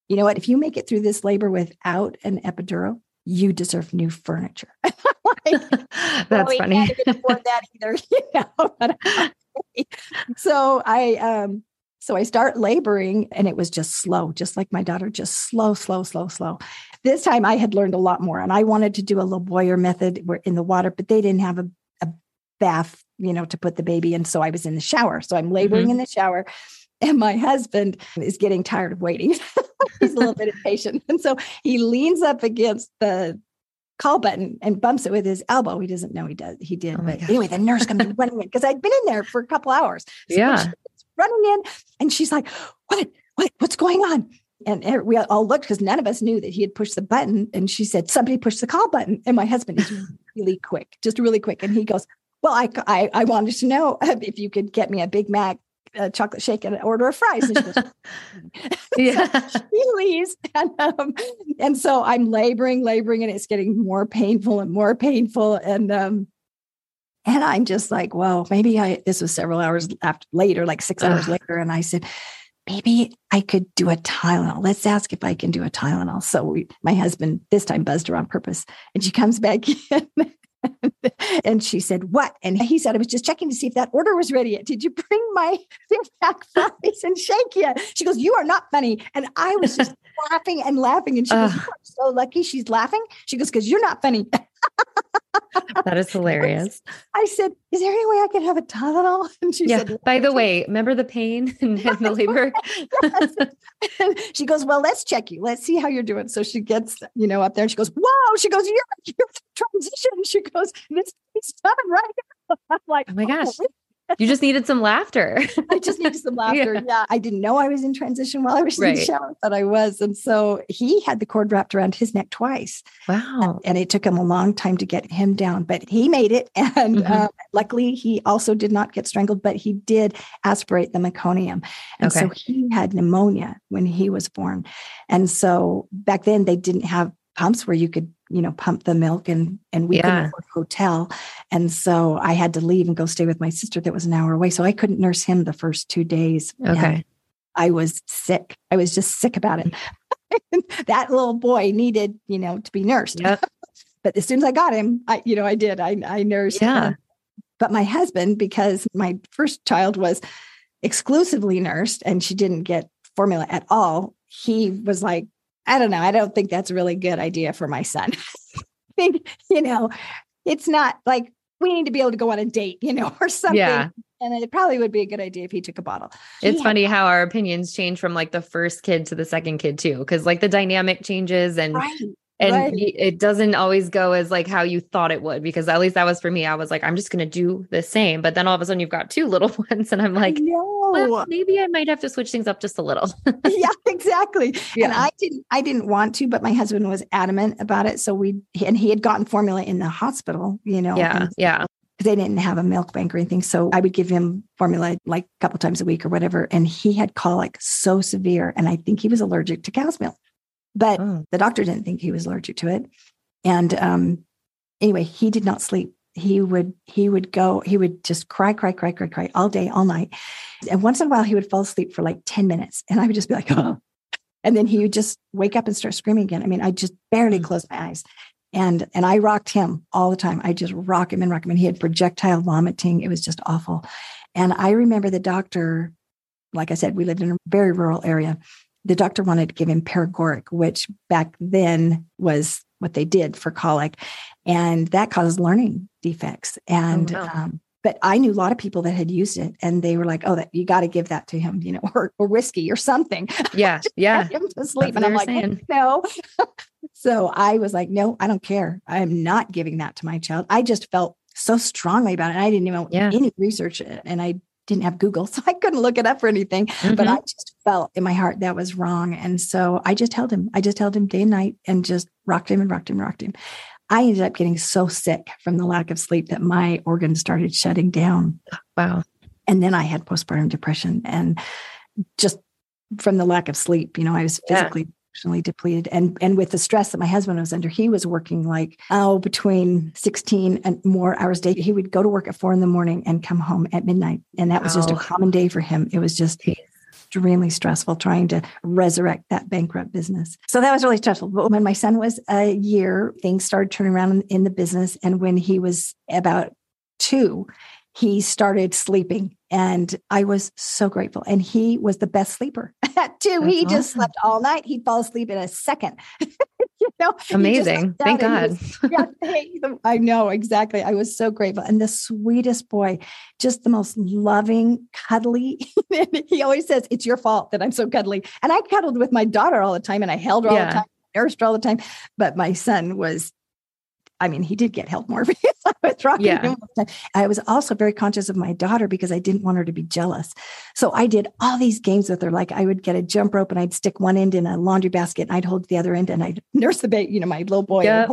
you know what, if you make it through this labor without an epidural, you deserve new furniture. Like, that's well, we funny. Can't even afford that either, you know? But, so I, um, so I start laboring, and it was just slow, just like my daughter, just slow, slow, slow, slow. This time I had learned a lot more, and I wanted to do a Lavoyer method where in the water, but they didn't have a, a bath, you know, to put the baby in. So I was in the shower. So I'm laboring mm-hmm. in the shower, and my husband is getting tired of waiting. He's a little bit impatient. And so he leans up against the call button and bumps it with his elbow. He doesn't know he does. He did. Oh, but anyway, the nurse comes running in, because I'd been in there for a couple hours. So yeah. She's running in, and she's like, what, what, what's going on? And we all looked, because none of us knew that he had pushed the button. And she said, somebody pushed the call button. And my husband is really quick, just really quick. And he goes, well, I, I, I wanted to know if you could get me a Big Mac, a chocolate shake, and an order of fries. And she goes, yeah. So she leaves. And, um, and so I'm laboring, laboring, and it's getting more painful and more painful. And, um, and I'm just like, well, maybe I, this was several hours after, later, like six hours Ugh. later. And I said, maybe I could do a Tylenol. Let's ask if I can do a Tylenol. So we, my husband this time buzzed her on purpose, and she comes back in. And she said, what? And he said, I was just checking to see if that order was ready. Did you bring my Big Mac fries and shake yet? She goes, you are not funny. And I was just laughing and laughing. And she uh, goes, you are so lucky she's laughing. She goes, because you're not funny. That is hilarious. I said, is there any way I could have a Tylenol? And she yeah, said, by the way, remember the pain and the labor? Yes. And she goes, well, let's check you. Let's see how you're doing. So she gets, you know, up there, and she goes, whoa, she goes, you're, you're transition. She goes, this is done right now. I'm like, oh my gosh. Oh. You just needed some laughter. I just needed some laughter. Yeah. yeah. I didn't know I was in transition while I was right. in the shower, but I was. And so he had the cord wrapped around his neck twice. Wow. And, and it took him a long time to get him down, but he made it. And mm-hmm. uh, luckily he also did not get strangled, but he did aspirate the meconium. And okay. so he had pneumonia when he was born. And so back then they didn't have pumps where you could, you know, pump the milk, and, and we yeah. couldn't afford a hotel. And so I had to leave and go stay with my sister that was an hour away. So I couldn't nurse him the first two days. Okay. And I was sick. I was just sick about it. That little boy needed, you know, to be nursed. Yep. But as soon as I got him, I, you know, I did, I, I nursed yeah. him. But my husband, because my first child was exclusively nursed and she didn't get formula at all, he was like, I don't know, I don't think that's a really good idea for my son. I think, you know, it's not like we need to be able to go on a date, you know, or something. Yeah. And it probably would be a good idea if he took a bottle. He it's had- funny how our opinions change from like the first kid to the second kid too. Because like the dynamic changes and, right, and right. it doesn't always go as like how you thought it would, because at least that was for me. I was like, I'm just going to do the same. But then all of a sudden you've got two little ones and I'm like, well, maybe I might have to switch things up just a little. Yeah, exactly. Yeah. And I didn't, I didn't want to, but my husband was adamant about it. So we, and he had gotten formula in the hospital, you know? Yeah. And- yeah. They didn't have a milk bank or anything. So I would give him formula like a couple times a week or whatever. And he had colic so severe. And I think he was allergic to cow's milk, but oh. the doctor didn't think he was allergic to it. And um, anyway, he did not sleep. He would, he would go, he would just cry, cry, cry, cry, cry all day, all night. And once in a while he would fall asleep for like ten minutes. And I would just be like, oh, and then he would just wake up and start screaming again. I mean, I just barely closed my eyes. And and I rocked him all the time. I just rock him and rock him. And he had projectile vomiting. It was just awful. And I remember the doctor, like I said, we lived in a very rural area. The doctor wanted to give him paregoric, which back then was what they did for colic. And that causes learning defects. And oh, wow. um, but I knew a lot of people that had used it and they were like, oh, that you got to give that to him, you know, or, or whiskey or something. Yeah. Yeah. Get him to sleep. That's and I'm like, saying. no. So I was like, no, I don't care. I'm not giving that to my child. I just felt so strongly about it. And I didn't even yeah. any research and I didn't have Google, so I couldn't look it up or anything, mm-hmm. but I just felt in my heart that was wrong. And so I just held him, I just held him day and night and just rocked him and rocked him, rocked him. I ended up getting so sick from the lack of sleep that my organs started shutting down. Wow. And then I had postpartum depression and just from the lack of sleep, you know, I was physically yeah. emotionally depleted. And, and with the stress that my husband was under, he was working like, oh, between sixteen and more hours a day. He would go to work at four in the morning and come home at midnight. And that was wow. just a common day for him. It was just extremely stressful trying to resurrect that bankrupt business. So that was really stressful. But when my son was a year, things started turning around in, in the business. And when he was about two, he started sleeping. And I was so grateful. And he was the best sleeper at two. That's he awesome. Just slept all night. He'd fall asleep in a second. You know, amazing. Thank God. Was, yeah, I know. Exactly. I was so grateful. And the sweetest boy, just the most loving, cuddly. He always says, it's your fault that I'm so cuddly. And I cuddled with my daughter all the time and I held her all yeah. the time, nursed her all the time. But my son was, I mean, he did get help more because I was rocking yeah. him all the time. I was also very conscious of my daughter because I didn't want her to be jealous. So I did all these games with her. Like I would get a jump rope and I'd stick one end in a laundry basket and I'd hold the other end and I'd nurse the baby, you know, my little boy. Yep.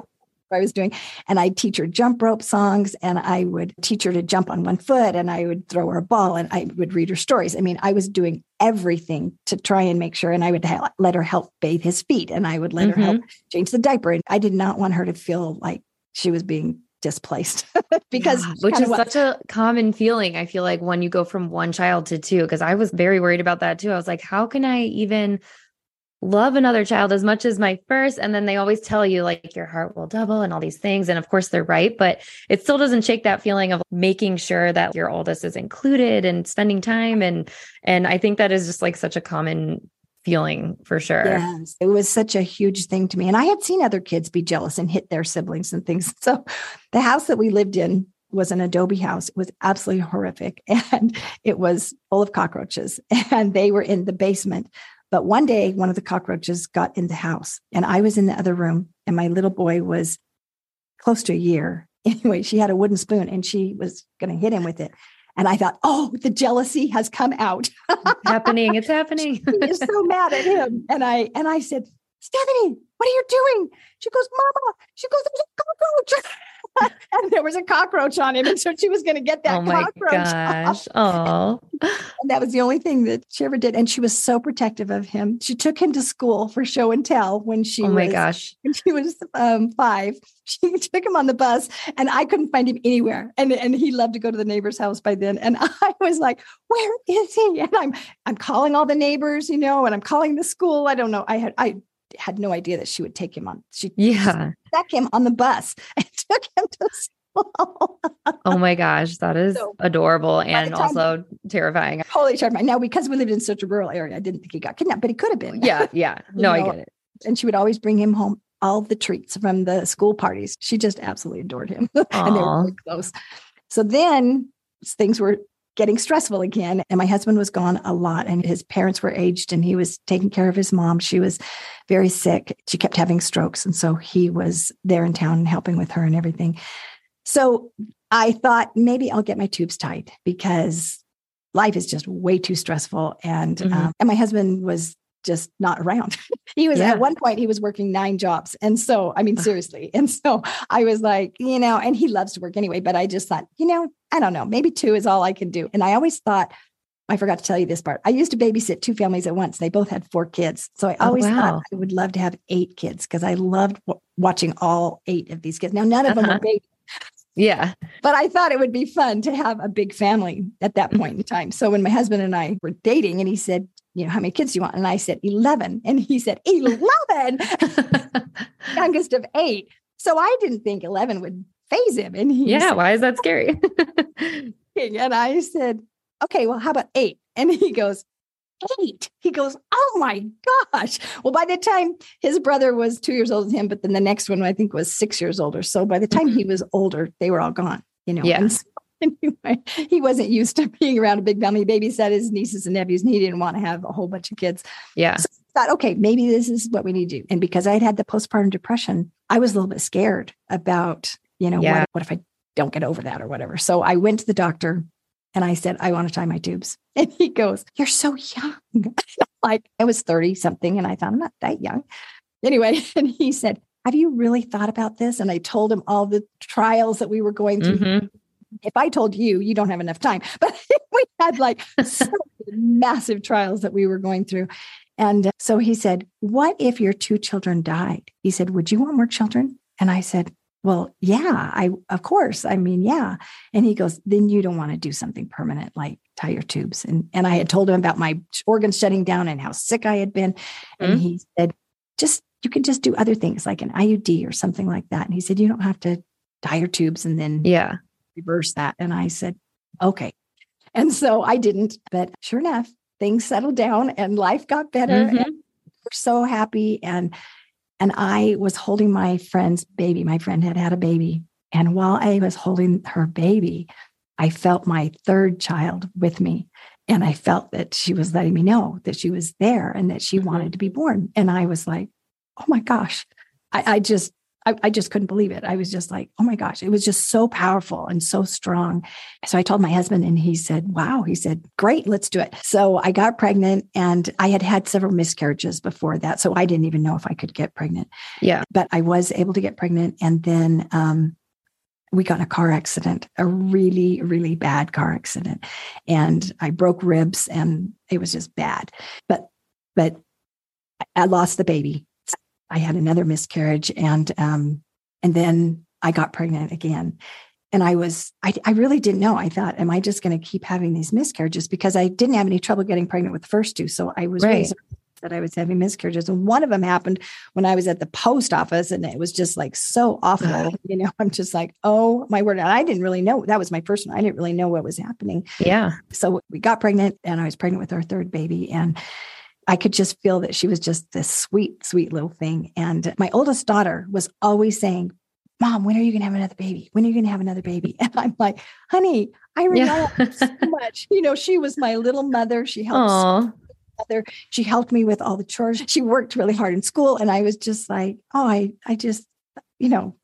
I was doing. And I'd teach her jump rope songs and I would teach her to jump on one foot and I would throw her a ball and I would read her stories. I mean, I was doing everything to try and make sure. And I would ha- let her help bathe his feet and I would let mm-hmm. her help change the diaper. And I did not want her to feel like she was being displaced because yeah, which is what, such a common feeling. I feel like when you go from one child to two, because I was very worried about that too. I was like, how can I even love another child as much as my first? And then they always tell you like your heart will double and all these things. And of course they're right, but it still doesn't shake that feeling of making sure that your oldest is included and spending time. And, and I think that is just like such a common feeling for sure. Yes, it was such a huge thing to me. And I had seen other kids be jealous and hit their siblings and things. So the house that we lived in was an adobe house. It was absolutely horrific. And it was full of cockroaches and they were in the basement. But one day, one of the cockroaches got in the house and I was in the other room and my little boy was close to a year. Anyway, she had a wooden spoon and she was going to hit him with it. And I thought, oh, the jealousy has come out. It's happening. It's happening. She is so mad at him. And I and I said, Stephanie, what are you doing? She goes, Mama. She goes, there's a cockroach. And there was a cockroach on him. And so she was going to get that oh my cockroach. Gosh. Oh. That was the only thing that she ever did. And she was so protective of him. She took him to school for show and tell when she, oh my was, gosh. When she was um, five. She took him on the bus and I couldn't find him anywhere. And, and he loved to go to the neighbor's house by then. And I was like, where is he? And I'm I'm calling all the neighbors, you know, and I'm calling the school. I don't know. I had I had no idea that she would take him on. She yeah. stuck him on the bus and took him to school. Oh my gosh, that is so adorable and time, also terrifying. Holy terrifying. Now, because we lived in such a rural area, I didn't think he got kidnapped, but he could have been. Yeah, yeah. No, you know? I get it. And she would always bring him home all the treats from the school parties. She just absolutely adored him. And they were really close. So then things were getting stressful again. And my husband was gone a lot and his parents were aged and he was taking care of his mom. She was very sick. She kept having strokes. And so he was there in town and helping with her and everything. So I thought maybe I'll get my tubes tied because life is just way too stressful. And mm-hmm. um, and my husband was just not around. He was yeah. at one point, he was working nine jobs. And so, I mean, seriously. And so I was like, you know, and he loves to work anyway, but I just thought, you know, I don't know, maybe two is all I can do. And I always thought, I forgot to tell you this part. I used to babysit two families at once. They both had four kids. So I always oh, wow. thought I would love to have eight kids because I loved w- watching all eight of these kids. Now, none of uh-huh. them were babies. Yeah. But I thought it would be fun to have a big family at that point in time. So when my husband and I were dating and he said, you know, how many kids do you want? And I said, eleven. And he said, eleven, youngest of eight. So I didn't think eleven would faze him. And he yeah, said, why is that scary? And I said, okay, well, how about eight? And he goes, eight. He goes, oh my gosh. Well, by the time his brother was two years older than him, but then the next one I think was six years older. So by the time he was older, they were all gone, you know? Yeah. And so anyway, he wasn't used to being around a big family. He babysat his nieces and nephews and he didn't want to have a whole bunch of kids. Yeah. So I thought, okay, maybe this is what we need to do. And because I had had the postpartum depression, I was a little bit scared about, you know, yeah. what, what if I don't get over that or whatever. So I went to the doctor. And I said, I want to tie my tubes. And he goes, you're so young. Like I was thirty something. And I thought, I'm not that young. Anyway. And he said, have you really thought about this? And I told him all the trials that we were going through. Mm-hmm. If I told you, you don't have enough time, but we had like so massive trials that we were going through. And so he said, what if your two children died? He said, would you want more children? And I said, well, yeah, I, of course. I mean, yeah. And he goes, then you don't want to do something permanent, like tie your tubes. And, and I had told him about my organs shutting down and how sick I had been. And mm-hmm. he said, just, you can just do other things like an I U D or something like that. And he said, you don't have to tie your tubes and then yeah. reverse that. And I said, okay. And so I didn't, but sure enough, things settled down and life got better. Mm-hmm. And we're so happy. And And I was holding my friend's baby. My friend had had a baby. And while I was holding her baby, I felt my third child with me. And I felt that she was letting me know that she was there and that she wanted to be born. And I was like, oh my gosh, I, I just, I, I just couldn't believe it. I was just like, oh my gosh, it was just so powerful and so strong. So I told my husband and he said, wow, he said, great, let's do it. So I got pregnant and I had had several miscarriages before that. So I didn't even know if I could get pregnant. Yeah. But I was able to get pregnant. And then um, we got in a car accident, a really, really bad car accident. And I broke ribs and it was just bad. But, but I lost the baby. I had another miscarriage and, um, and then I got pregnant again. And I was, I, I really didn't know. I thought, am I just going to keep having these miscarriages? Because I didn't have any trouble getting pregnant with the first two. So I was right. that I was having miscarriages. And one of them happened when I was at the post office and it was just like, so awful, you know, I'm just like, oh my word. And I didn't really know, that was my first one. I didn't really know what was happening. Yeah. So we got pregnant and I was pregnant with our third baby and I could just feel that she was just this sweet, sweet little thing. And my oldest daughter was always saying, Mom, when are you going to have another baby? When are you going to have another baby? And I'm like, honey, I rely on you so much. You know, she was my little mother. She helped my mother. She helped me with all the chores. She worked really hard in school. And I was just like, oh, I, I just, you know,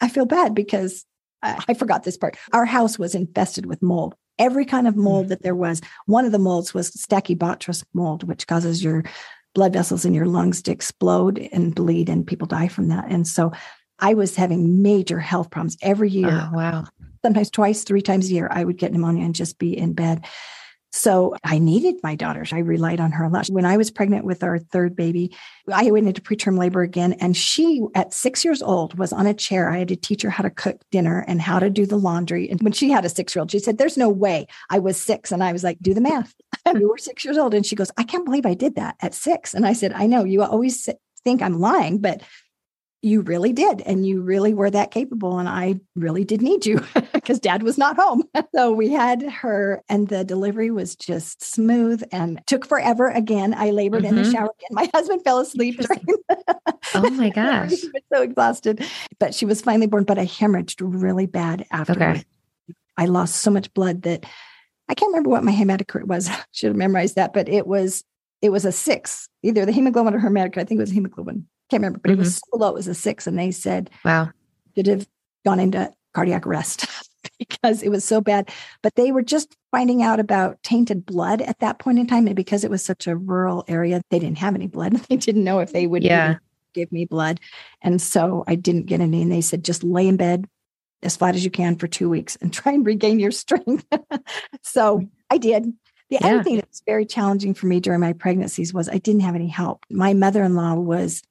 I feel bad because I, I forgot this part. Our house was infested with mold. Every kind of mold that there was. One of the molds was Stachybotrys mold, which causes your blood vessels in your lungs to explode and bleed, and people die from that. And so I was having major health problems every year. Oh, wow. Sometimes twice, three times a year, I would get pneumonia and just be in bed. So I needed my daughters. I relied on her a lot. When I was pregnant with our third baby, I went into preterm labor again. And she, at six years old, was on a chair. I had to teach her how to cook dinner and how to do the laundry. And when she had a six-year-old, she said, there's no way I was six. And I was like, do the math. You were six years old. And she goes, I can't believe I did that at six. And I said, I know you always think I'm lying, but you really did. And you really were that capable. And I really did need you because dad was not home. So we had her, and the delivery was just smooth and took forever. Again, I labored mm-hmm. in the shower again. My husband fell asleep. During oh my gosh. He was so exhausted, but she was finally born, but I hemorrhaged really bad afterwards. Okay. I lost so much blood that I can't remember what my hematocrit was. I should have memorized that, but it was, it was a six, either the hemoglobin or hematocrit. I think it was hemoglobin. Can't remember, but mm-hmm. it was so low. It was a six. And they said, wow, should have gone into cardiac arrest because it was so bad. But they were just finding out about tainted blood at that point in time. And because it was such a rural area, they didn't have any blood. They didn't know if they would yeah. give me blood. And so I didn't get any. And they said, just lay in bed as flat as you can for two weeks and try and regain your strength. So I did. The yeah. other thing that was very challenging for me during my pregnancies was I didn't have any help. My mother-in-law was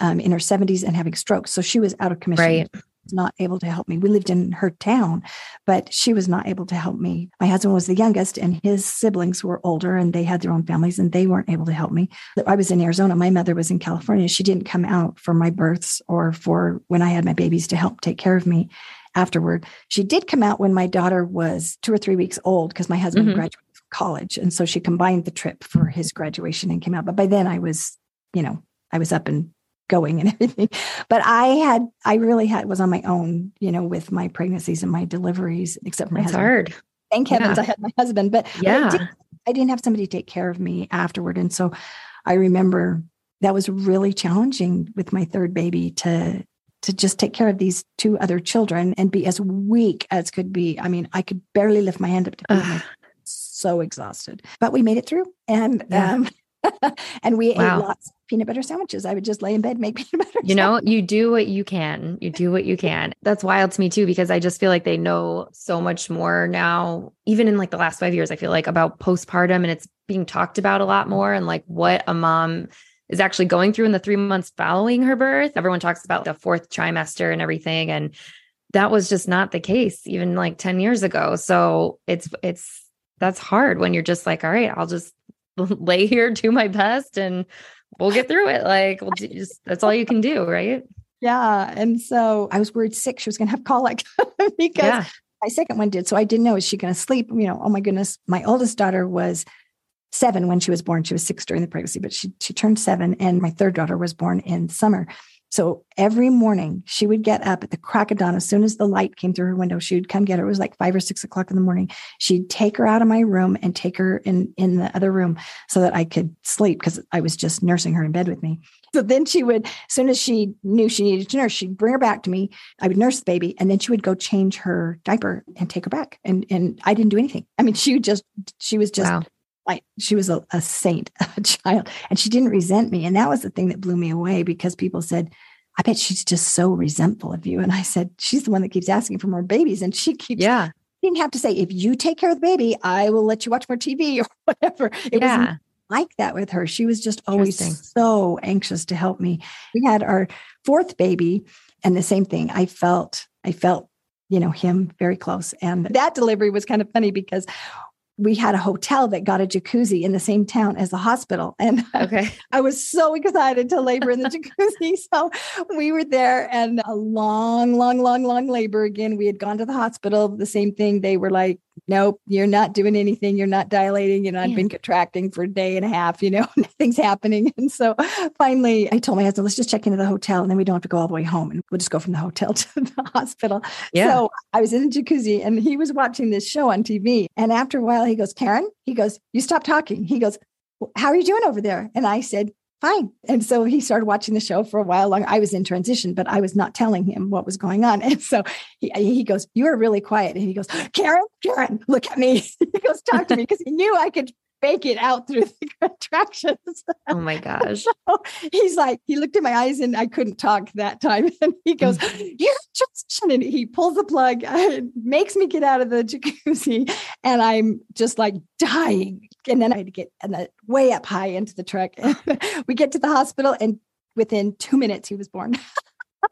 Um, in her seventies and having strokes. So she was out of commission, right. not able to help me. We lived in her town, but she was not able to help me. My husband was the youngest and his siblings were older and they had their own families and they weren't able to help me. I was in Arizona. My mother was in California. She didn't come out for my births or for when I had my babies to help take care of me afterward. She did come out when my daughter was two or three weeks old because my husband mm-hmm. graduated from college. And so she combined the trip for his graduation and came out. But by then I was, you know, I was up and going and everything. But I had, I really had, was on my own, you know, with my pregnancies and my deliveries, except for my That's husband. hard. Thank heavens yeah. I had my husband, but yeah. I, did, I didn't have somebody take care of me afterward. And so I remember that was really challenging with my third baby to, to just take care of these two other children and be as weak as could be. I mean, I could barely lift my hand up to feed my, so exhausted, but we made it through. And, yeah. um, and we wow. ate lots of peanut butter sandwiches. I would just lay in bed, and make peanut butter sandwiches. You know, you do what you can. You do what you can. That's wild to me too, because I just feel like they know so much more now, even in like the last five years, I feel like about postpartum and it's being talked about a lot more and like what a mom is actually going through in the three months following her birth. Everyone talks about the fourth trimester and everything. And that was just not the case even like ten years ago. So it's, it's, that's hard when you're just like, all right, I'll just lay here, do my best, and we'll get through it. Like, we'll just, that's all you can do, right? Yeah. And so I was worried sick. She was going to have colic because yeah. my second one did. So I didn't know, is she going to sleep? You know, oh my goodness. My oldest daughter was seven when she was born. She was six during the pregnancy, but she, she turned seven. And my third daughter was born in summer. So every morning she would get up at the crack of dawn. As soon as the light came through her window, she would come get her. It was like five or six o'clock in the morning. She'd take her out of my room and take her in, in the other room so that I could sleep because I was just nursing her in bed with me. So then she would, as soon as she knew she needed to nurse, she'd bring her back to me. I would nurse the baby and then she would go change her diaper and take her back. And, and I didn't do anything. I mean, she just, she was just, wow. I, she was a, a saint, a child, and she didn't resent me. And that was the thing that blew me away because people said, I bet she's just so resentful of you. And I said, she's the one that keeps asking for more babies. And she keeps, yeah. didn't have to say, if you take care of the baby, I will let you watch more T V or whatever. It yeah. wasn't like that with her. She was just always so anxious to help me. We had our fourth baby and the same thing. I felt, I felt, you know, him very close. And that delivery was kind of funny because we had a hotel that got a jacuzzi in the same town as the hospital. And okay. I was so excited to labor in the jacuzzi. So we were there and a long, long, long, long labor. Again, we had gone to the hospital, the same thing. They were like, nope, you're not doing anything. You're not dilating. You know, I've yeah. been contracting for a day and a half, you know, nothing's happening. And so finally I told my husband, let's just check into the hotel and then we don't have to go all the way home and we'll just go from the hotel to the hospital. Yeah. So I was in the jacuzzi and he was watching this show on T V. And after a while, he goes, Karen, he goes, you stop talking. He goes, how are you doing over there? And I said, fine. And so he started watching the show for a while longer. I was in transition, but I was not telling him what was going on. And so he, he goes, you are really quiet. And he goes, Karen, Karen, look at me. He goes, talk to me because he knew I could fake it out through the contractions. Oh my gosh. So he's like, he looked in my eyes and I couldn't talk that time. And he goes, you're just and he pulls the plug, uh, makes me get out of the jacuzzi, and I'm just like dying. And then I had to get and the, way up high into the truck. We get to the hospital, and within two minutes, he was born.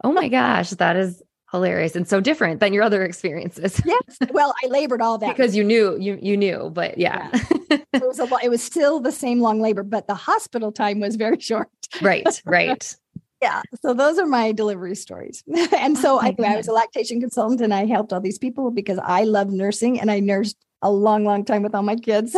Oh my gosh, that is hilarious and so different than your other experiences. Yes. Well, I labored all that because you knew, you you knew, but yeah, yeah. It was a lot. It was still the same long labor, but the hospital time was very short. Right. Right. Yeah. So those are my delivery stories. And so oh I, I was a lactation consultant, and I helped all these people because I love nursing, and I nursed a long, long time with all my kids.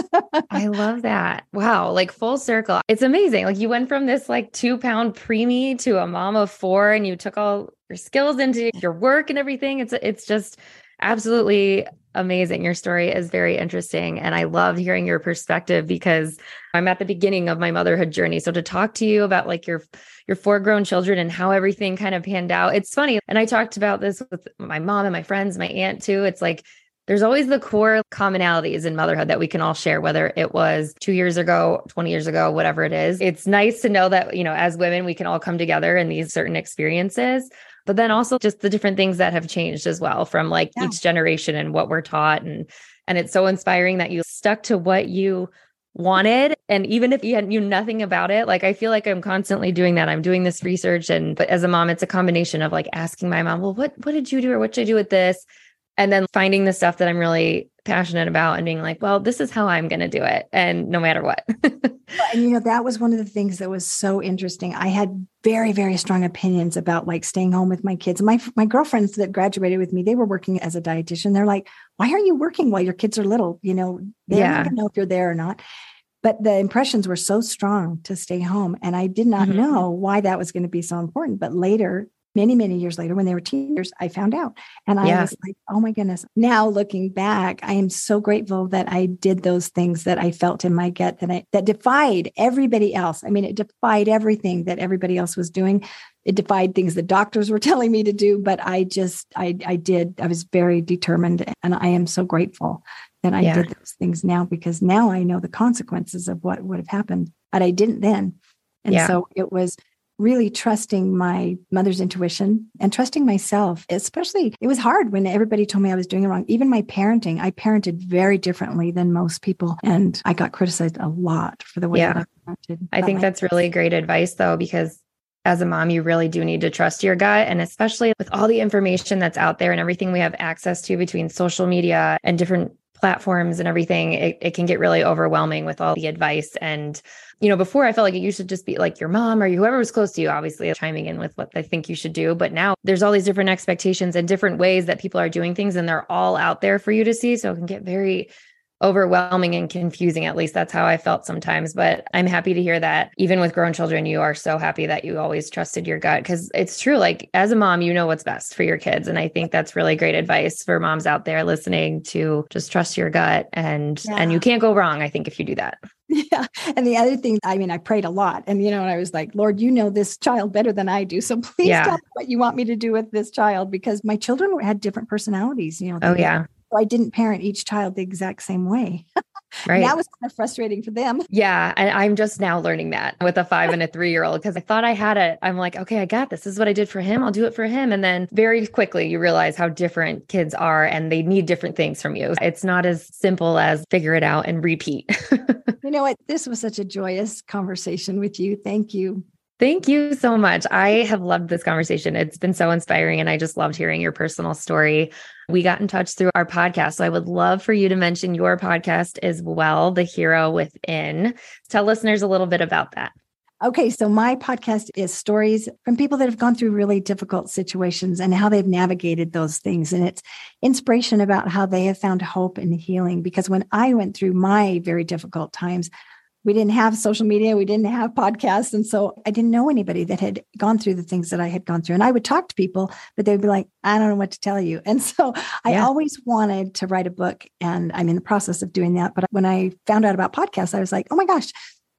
I love that. Wow. Like full circle. It's amazing. Like you went from this like two pound preemie to a mom of four, and you took all your skills into your work and everything. It's, it's just absolutely amazing. Your story is very interesting. And I love hearing your perspective because I'm at the beginning of my motherhood journey. So to talk to you about like your, your four grown children and how everything kind of panned out, it's funny. And I talked about this with my mom and my friends, my aunt too. It's like, there's always the core commonalities in motherhood that we can all share, whether it was two years ago, twenty years ago, whatever it is. It's nice to know that, you know, as women, we can all come together in these certain experiences, but then also just the different things that have changed as well from like yeah. each generation and what we're taught. And, and it's so inspiring that you stuck to what you wanted. And even if you had, knew nothing about it, like, I feel like I'm constantly doing that. I'm doing this research. And, but as a mom, it's a combination of like asking my mom, well, what, what did you do? Or what should I do with this? And then finding the stuff that I'm really passionate about and being like, well, this is how I'm going to do it. And no matter what. And you know, that was one of the things that was so interesting. I had very, very strong opinions about like staying home with my kids. My, my girlfriends that graduated with me, they were working as a dietitian. They're like, why aren't you working while your kids are little? You know, they yeah. don't even know if you're there or not. But the impressions were so strong to stay home. And I did not mm-hmm. know why that was going to be so important. But later, many, many years later, when they were teenagers, I found out. And I yeah. was like, oh my goodness. Now looking back, I am so grateful that I did those things that I felt in my gut that I, that defied everybody else. I mean, it defied everything that everybody else was doing. It defied things the doctors were telling me to do, but I just, I, I did, I was very determined, and I am so grateful that I yeah. did those things now, because now I know the consequences of what would have happened, but I didn't then. And yeah. so it was really trusting my mother's intuition and trusting myself. Especially, it was hard when everybody told me I was doing it wrong. Even my parenting, I parented very differently than most people. And I got criticized a lot for the way yeah. that I parented. I think that's really great advice though, because as a mom, you really do need to trust your gut. And especially with all the information that's out there and everything we have access to between social media and different platforms and everything, it, it can get really overwhelming with all the advice. And, you know, before I felt like you should just be like your mom or whoever was close to you, obviously chiming in with what they think you should do. But now there's all these different expectations and different ways that people are doing things, and they're all out there for you to see. So it can get very overwhelming and confusing. At least that's how I felt sometimes. But I'm happy to hear that even with grown children, you are so happy that you always trusted your gut. Because it's true, like as a mom, you know what's best for your kids. And I think that's really great advice for moms out there listening, to just trust your gut, and yeah. and you can't go wrong, I think, if you do that. Yeah. And the other thing, I mean, I prayed a lot, and, you know, and I was like, Lord, you know, this child better than I do. So please yeah. tell me what you want me to do with this child, because my children had different personalities, you know. Oh, yeah. So I didn't parent each child the exact same way. Right. That was kind of frustrating for them. Yeah. And I'm just now learning that with a five and a three-year-old, because I thought I had it. I'm like, okay, I got this. This is what I did for him. I'll do it for him. And then very quickly you realize how different kids are, and they need different things from you. It's not as simple as figure it out and repeat. You know what? This was such a joyous conversation with you. Thank you. Thank you so much. I have loved this conversation. It's been so inspiring, and I just loved hearing your personal story. We got in touch through our podcast, so I would love for you to mention your podcast as well, The Hero Within. Tell listeners a little bit about that. Okay, so my podcast is stories from people that have gone through really difficult situations and how they've navigated those things. And it's inspiration about how they have found hope and healing. Because when I went through my very difficult times, we didn't have social media. We didn't have podcasts. And so I didn't know anybody that had gone through the things that I had gone through. And I would talk to people, but they'd be like, I don't know what to tell you. And so I yeah. always wanted to write a book, and I'm in the process of doing that. But when I found out about podcasts, I was like, oh my gosh,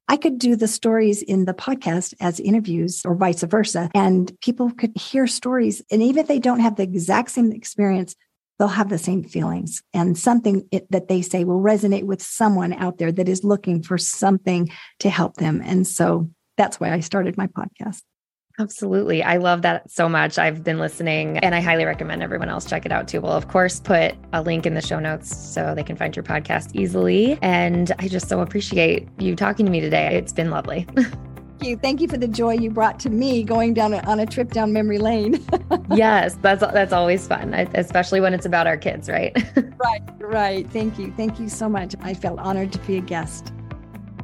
I could do the stories in the podcast as interviews, or vice versa. And people could hear stories. And even if they don't have the exact same experience, they'll have the same feelings, and something it, that they say will resonate with someone out there that is looking for something to help them. And so that's why I started my podcast. Absolutely. I love that so much. I've been listening and I highly recommend everyone else check it out too. We'll of course put a link in the show notes so they can find your podcast easily. And I just so appreciate you talking to me today. It's been lovely. You. Thank you for the joy you brought to me going down on a trip down memory lane. Yes, that's that's always fun, especially when it's about our kids, right? Right, right. Thank you. Thank you so much. I felt honored to be a guest.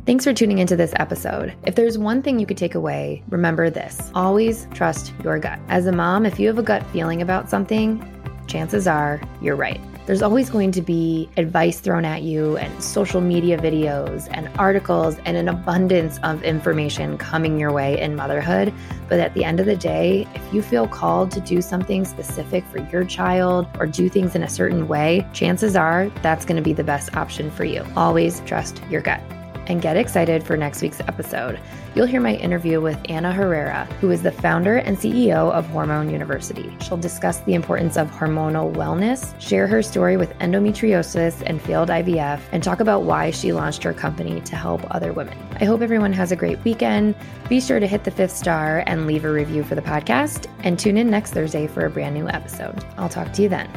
Thanks for tuning into this episode. If there's one thing you could take away, remember this. Always trust your gut. As a mom, if you have a gut feeling about something, chances are you're right. There's always going to be advice thrown at you and social media videos and articles and an abundance of information coming your way in motherhood. But at the end of the day, if you feel called to do something specific for your child or do things in a certain way, chances are that's going to be the best option for you. Always trust your gut. And get excited for next week's episode. You'll hear my interview with Anna Herrera, who is the founder and C E O of Hormone University. She'll discuss the importance of hormonal wellness, share her story with endometriosis and failed I V F, and talk about why she launched her company to help other women. I hope everyone has a great weekend. Be sure to hit the fifth star and leave a review for the podcast, and tune in next Thursday for a brand new episode. I'll talk to you then.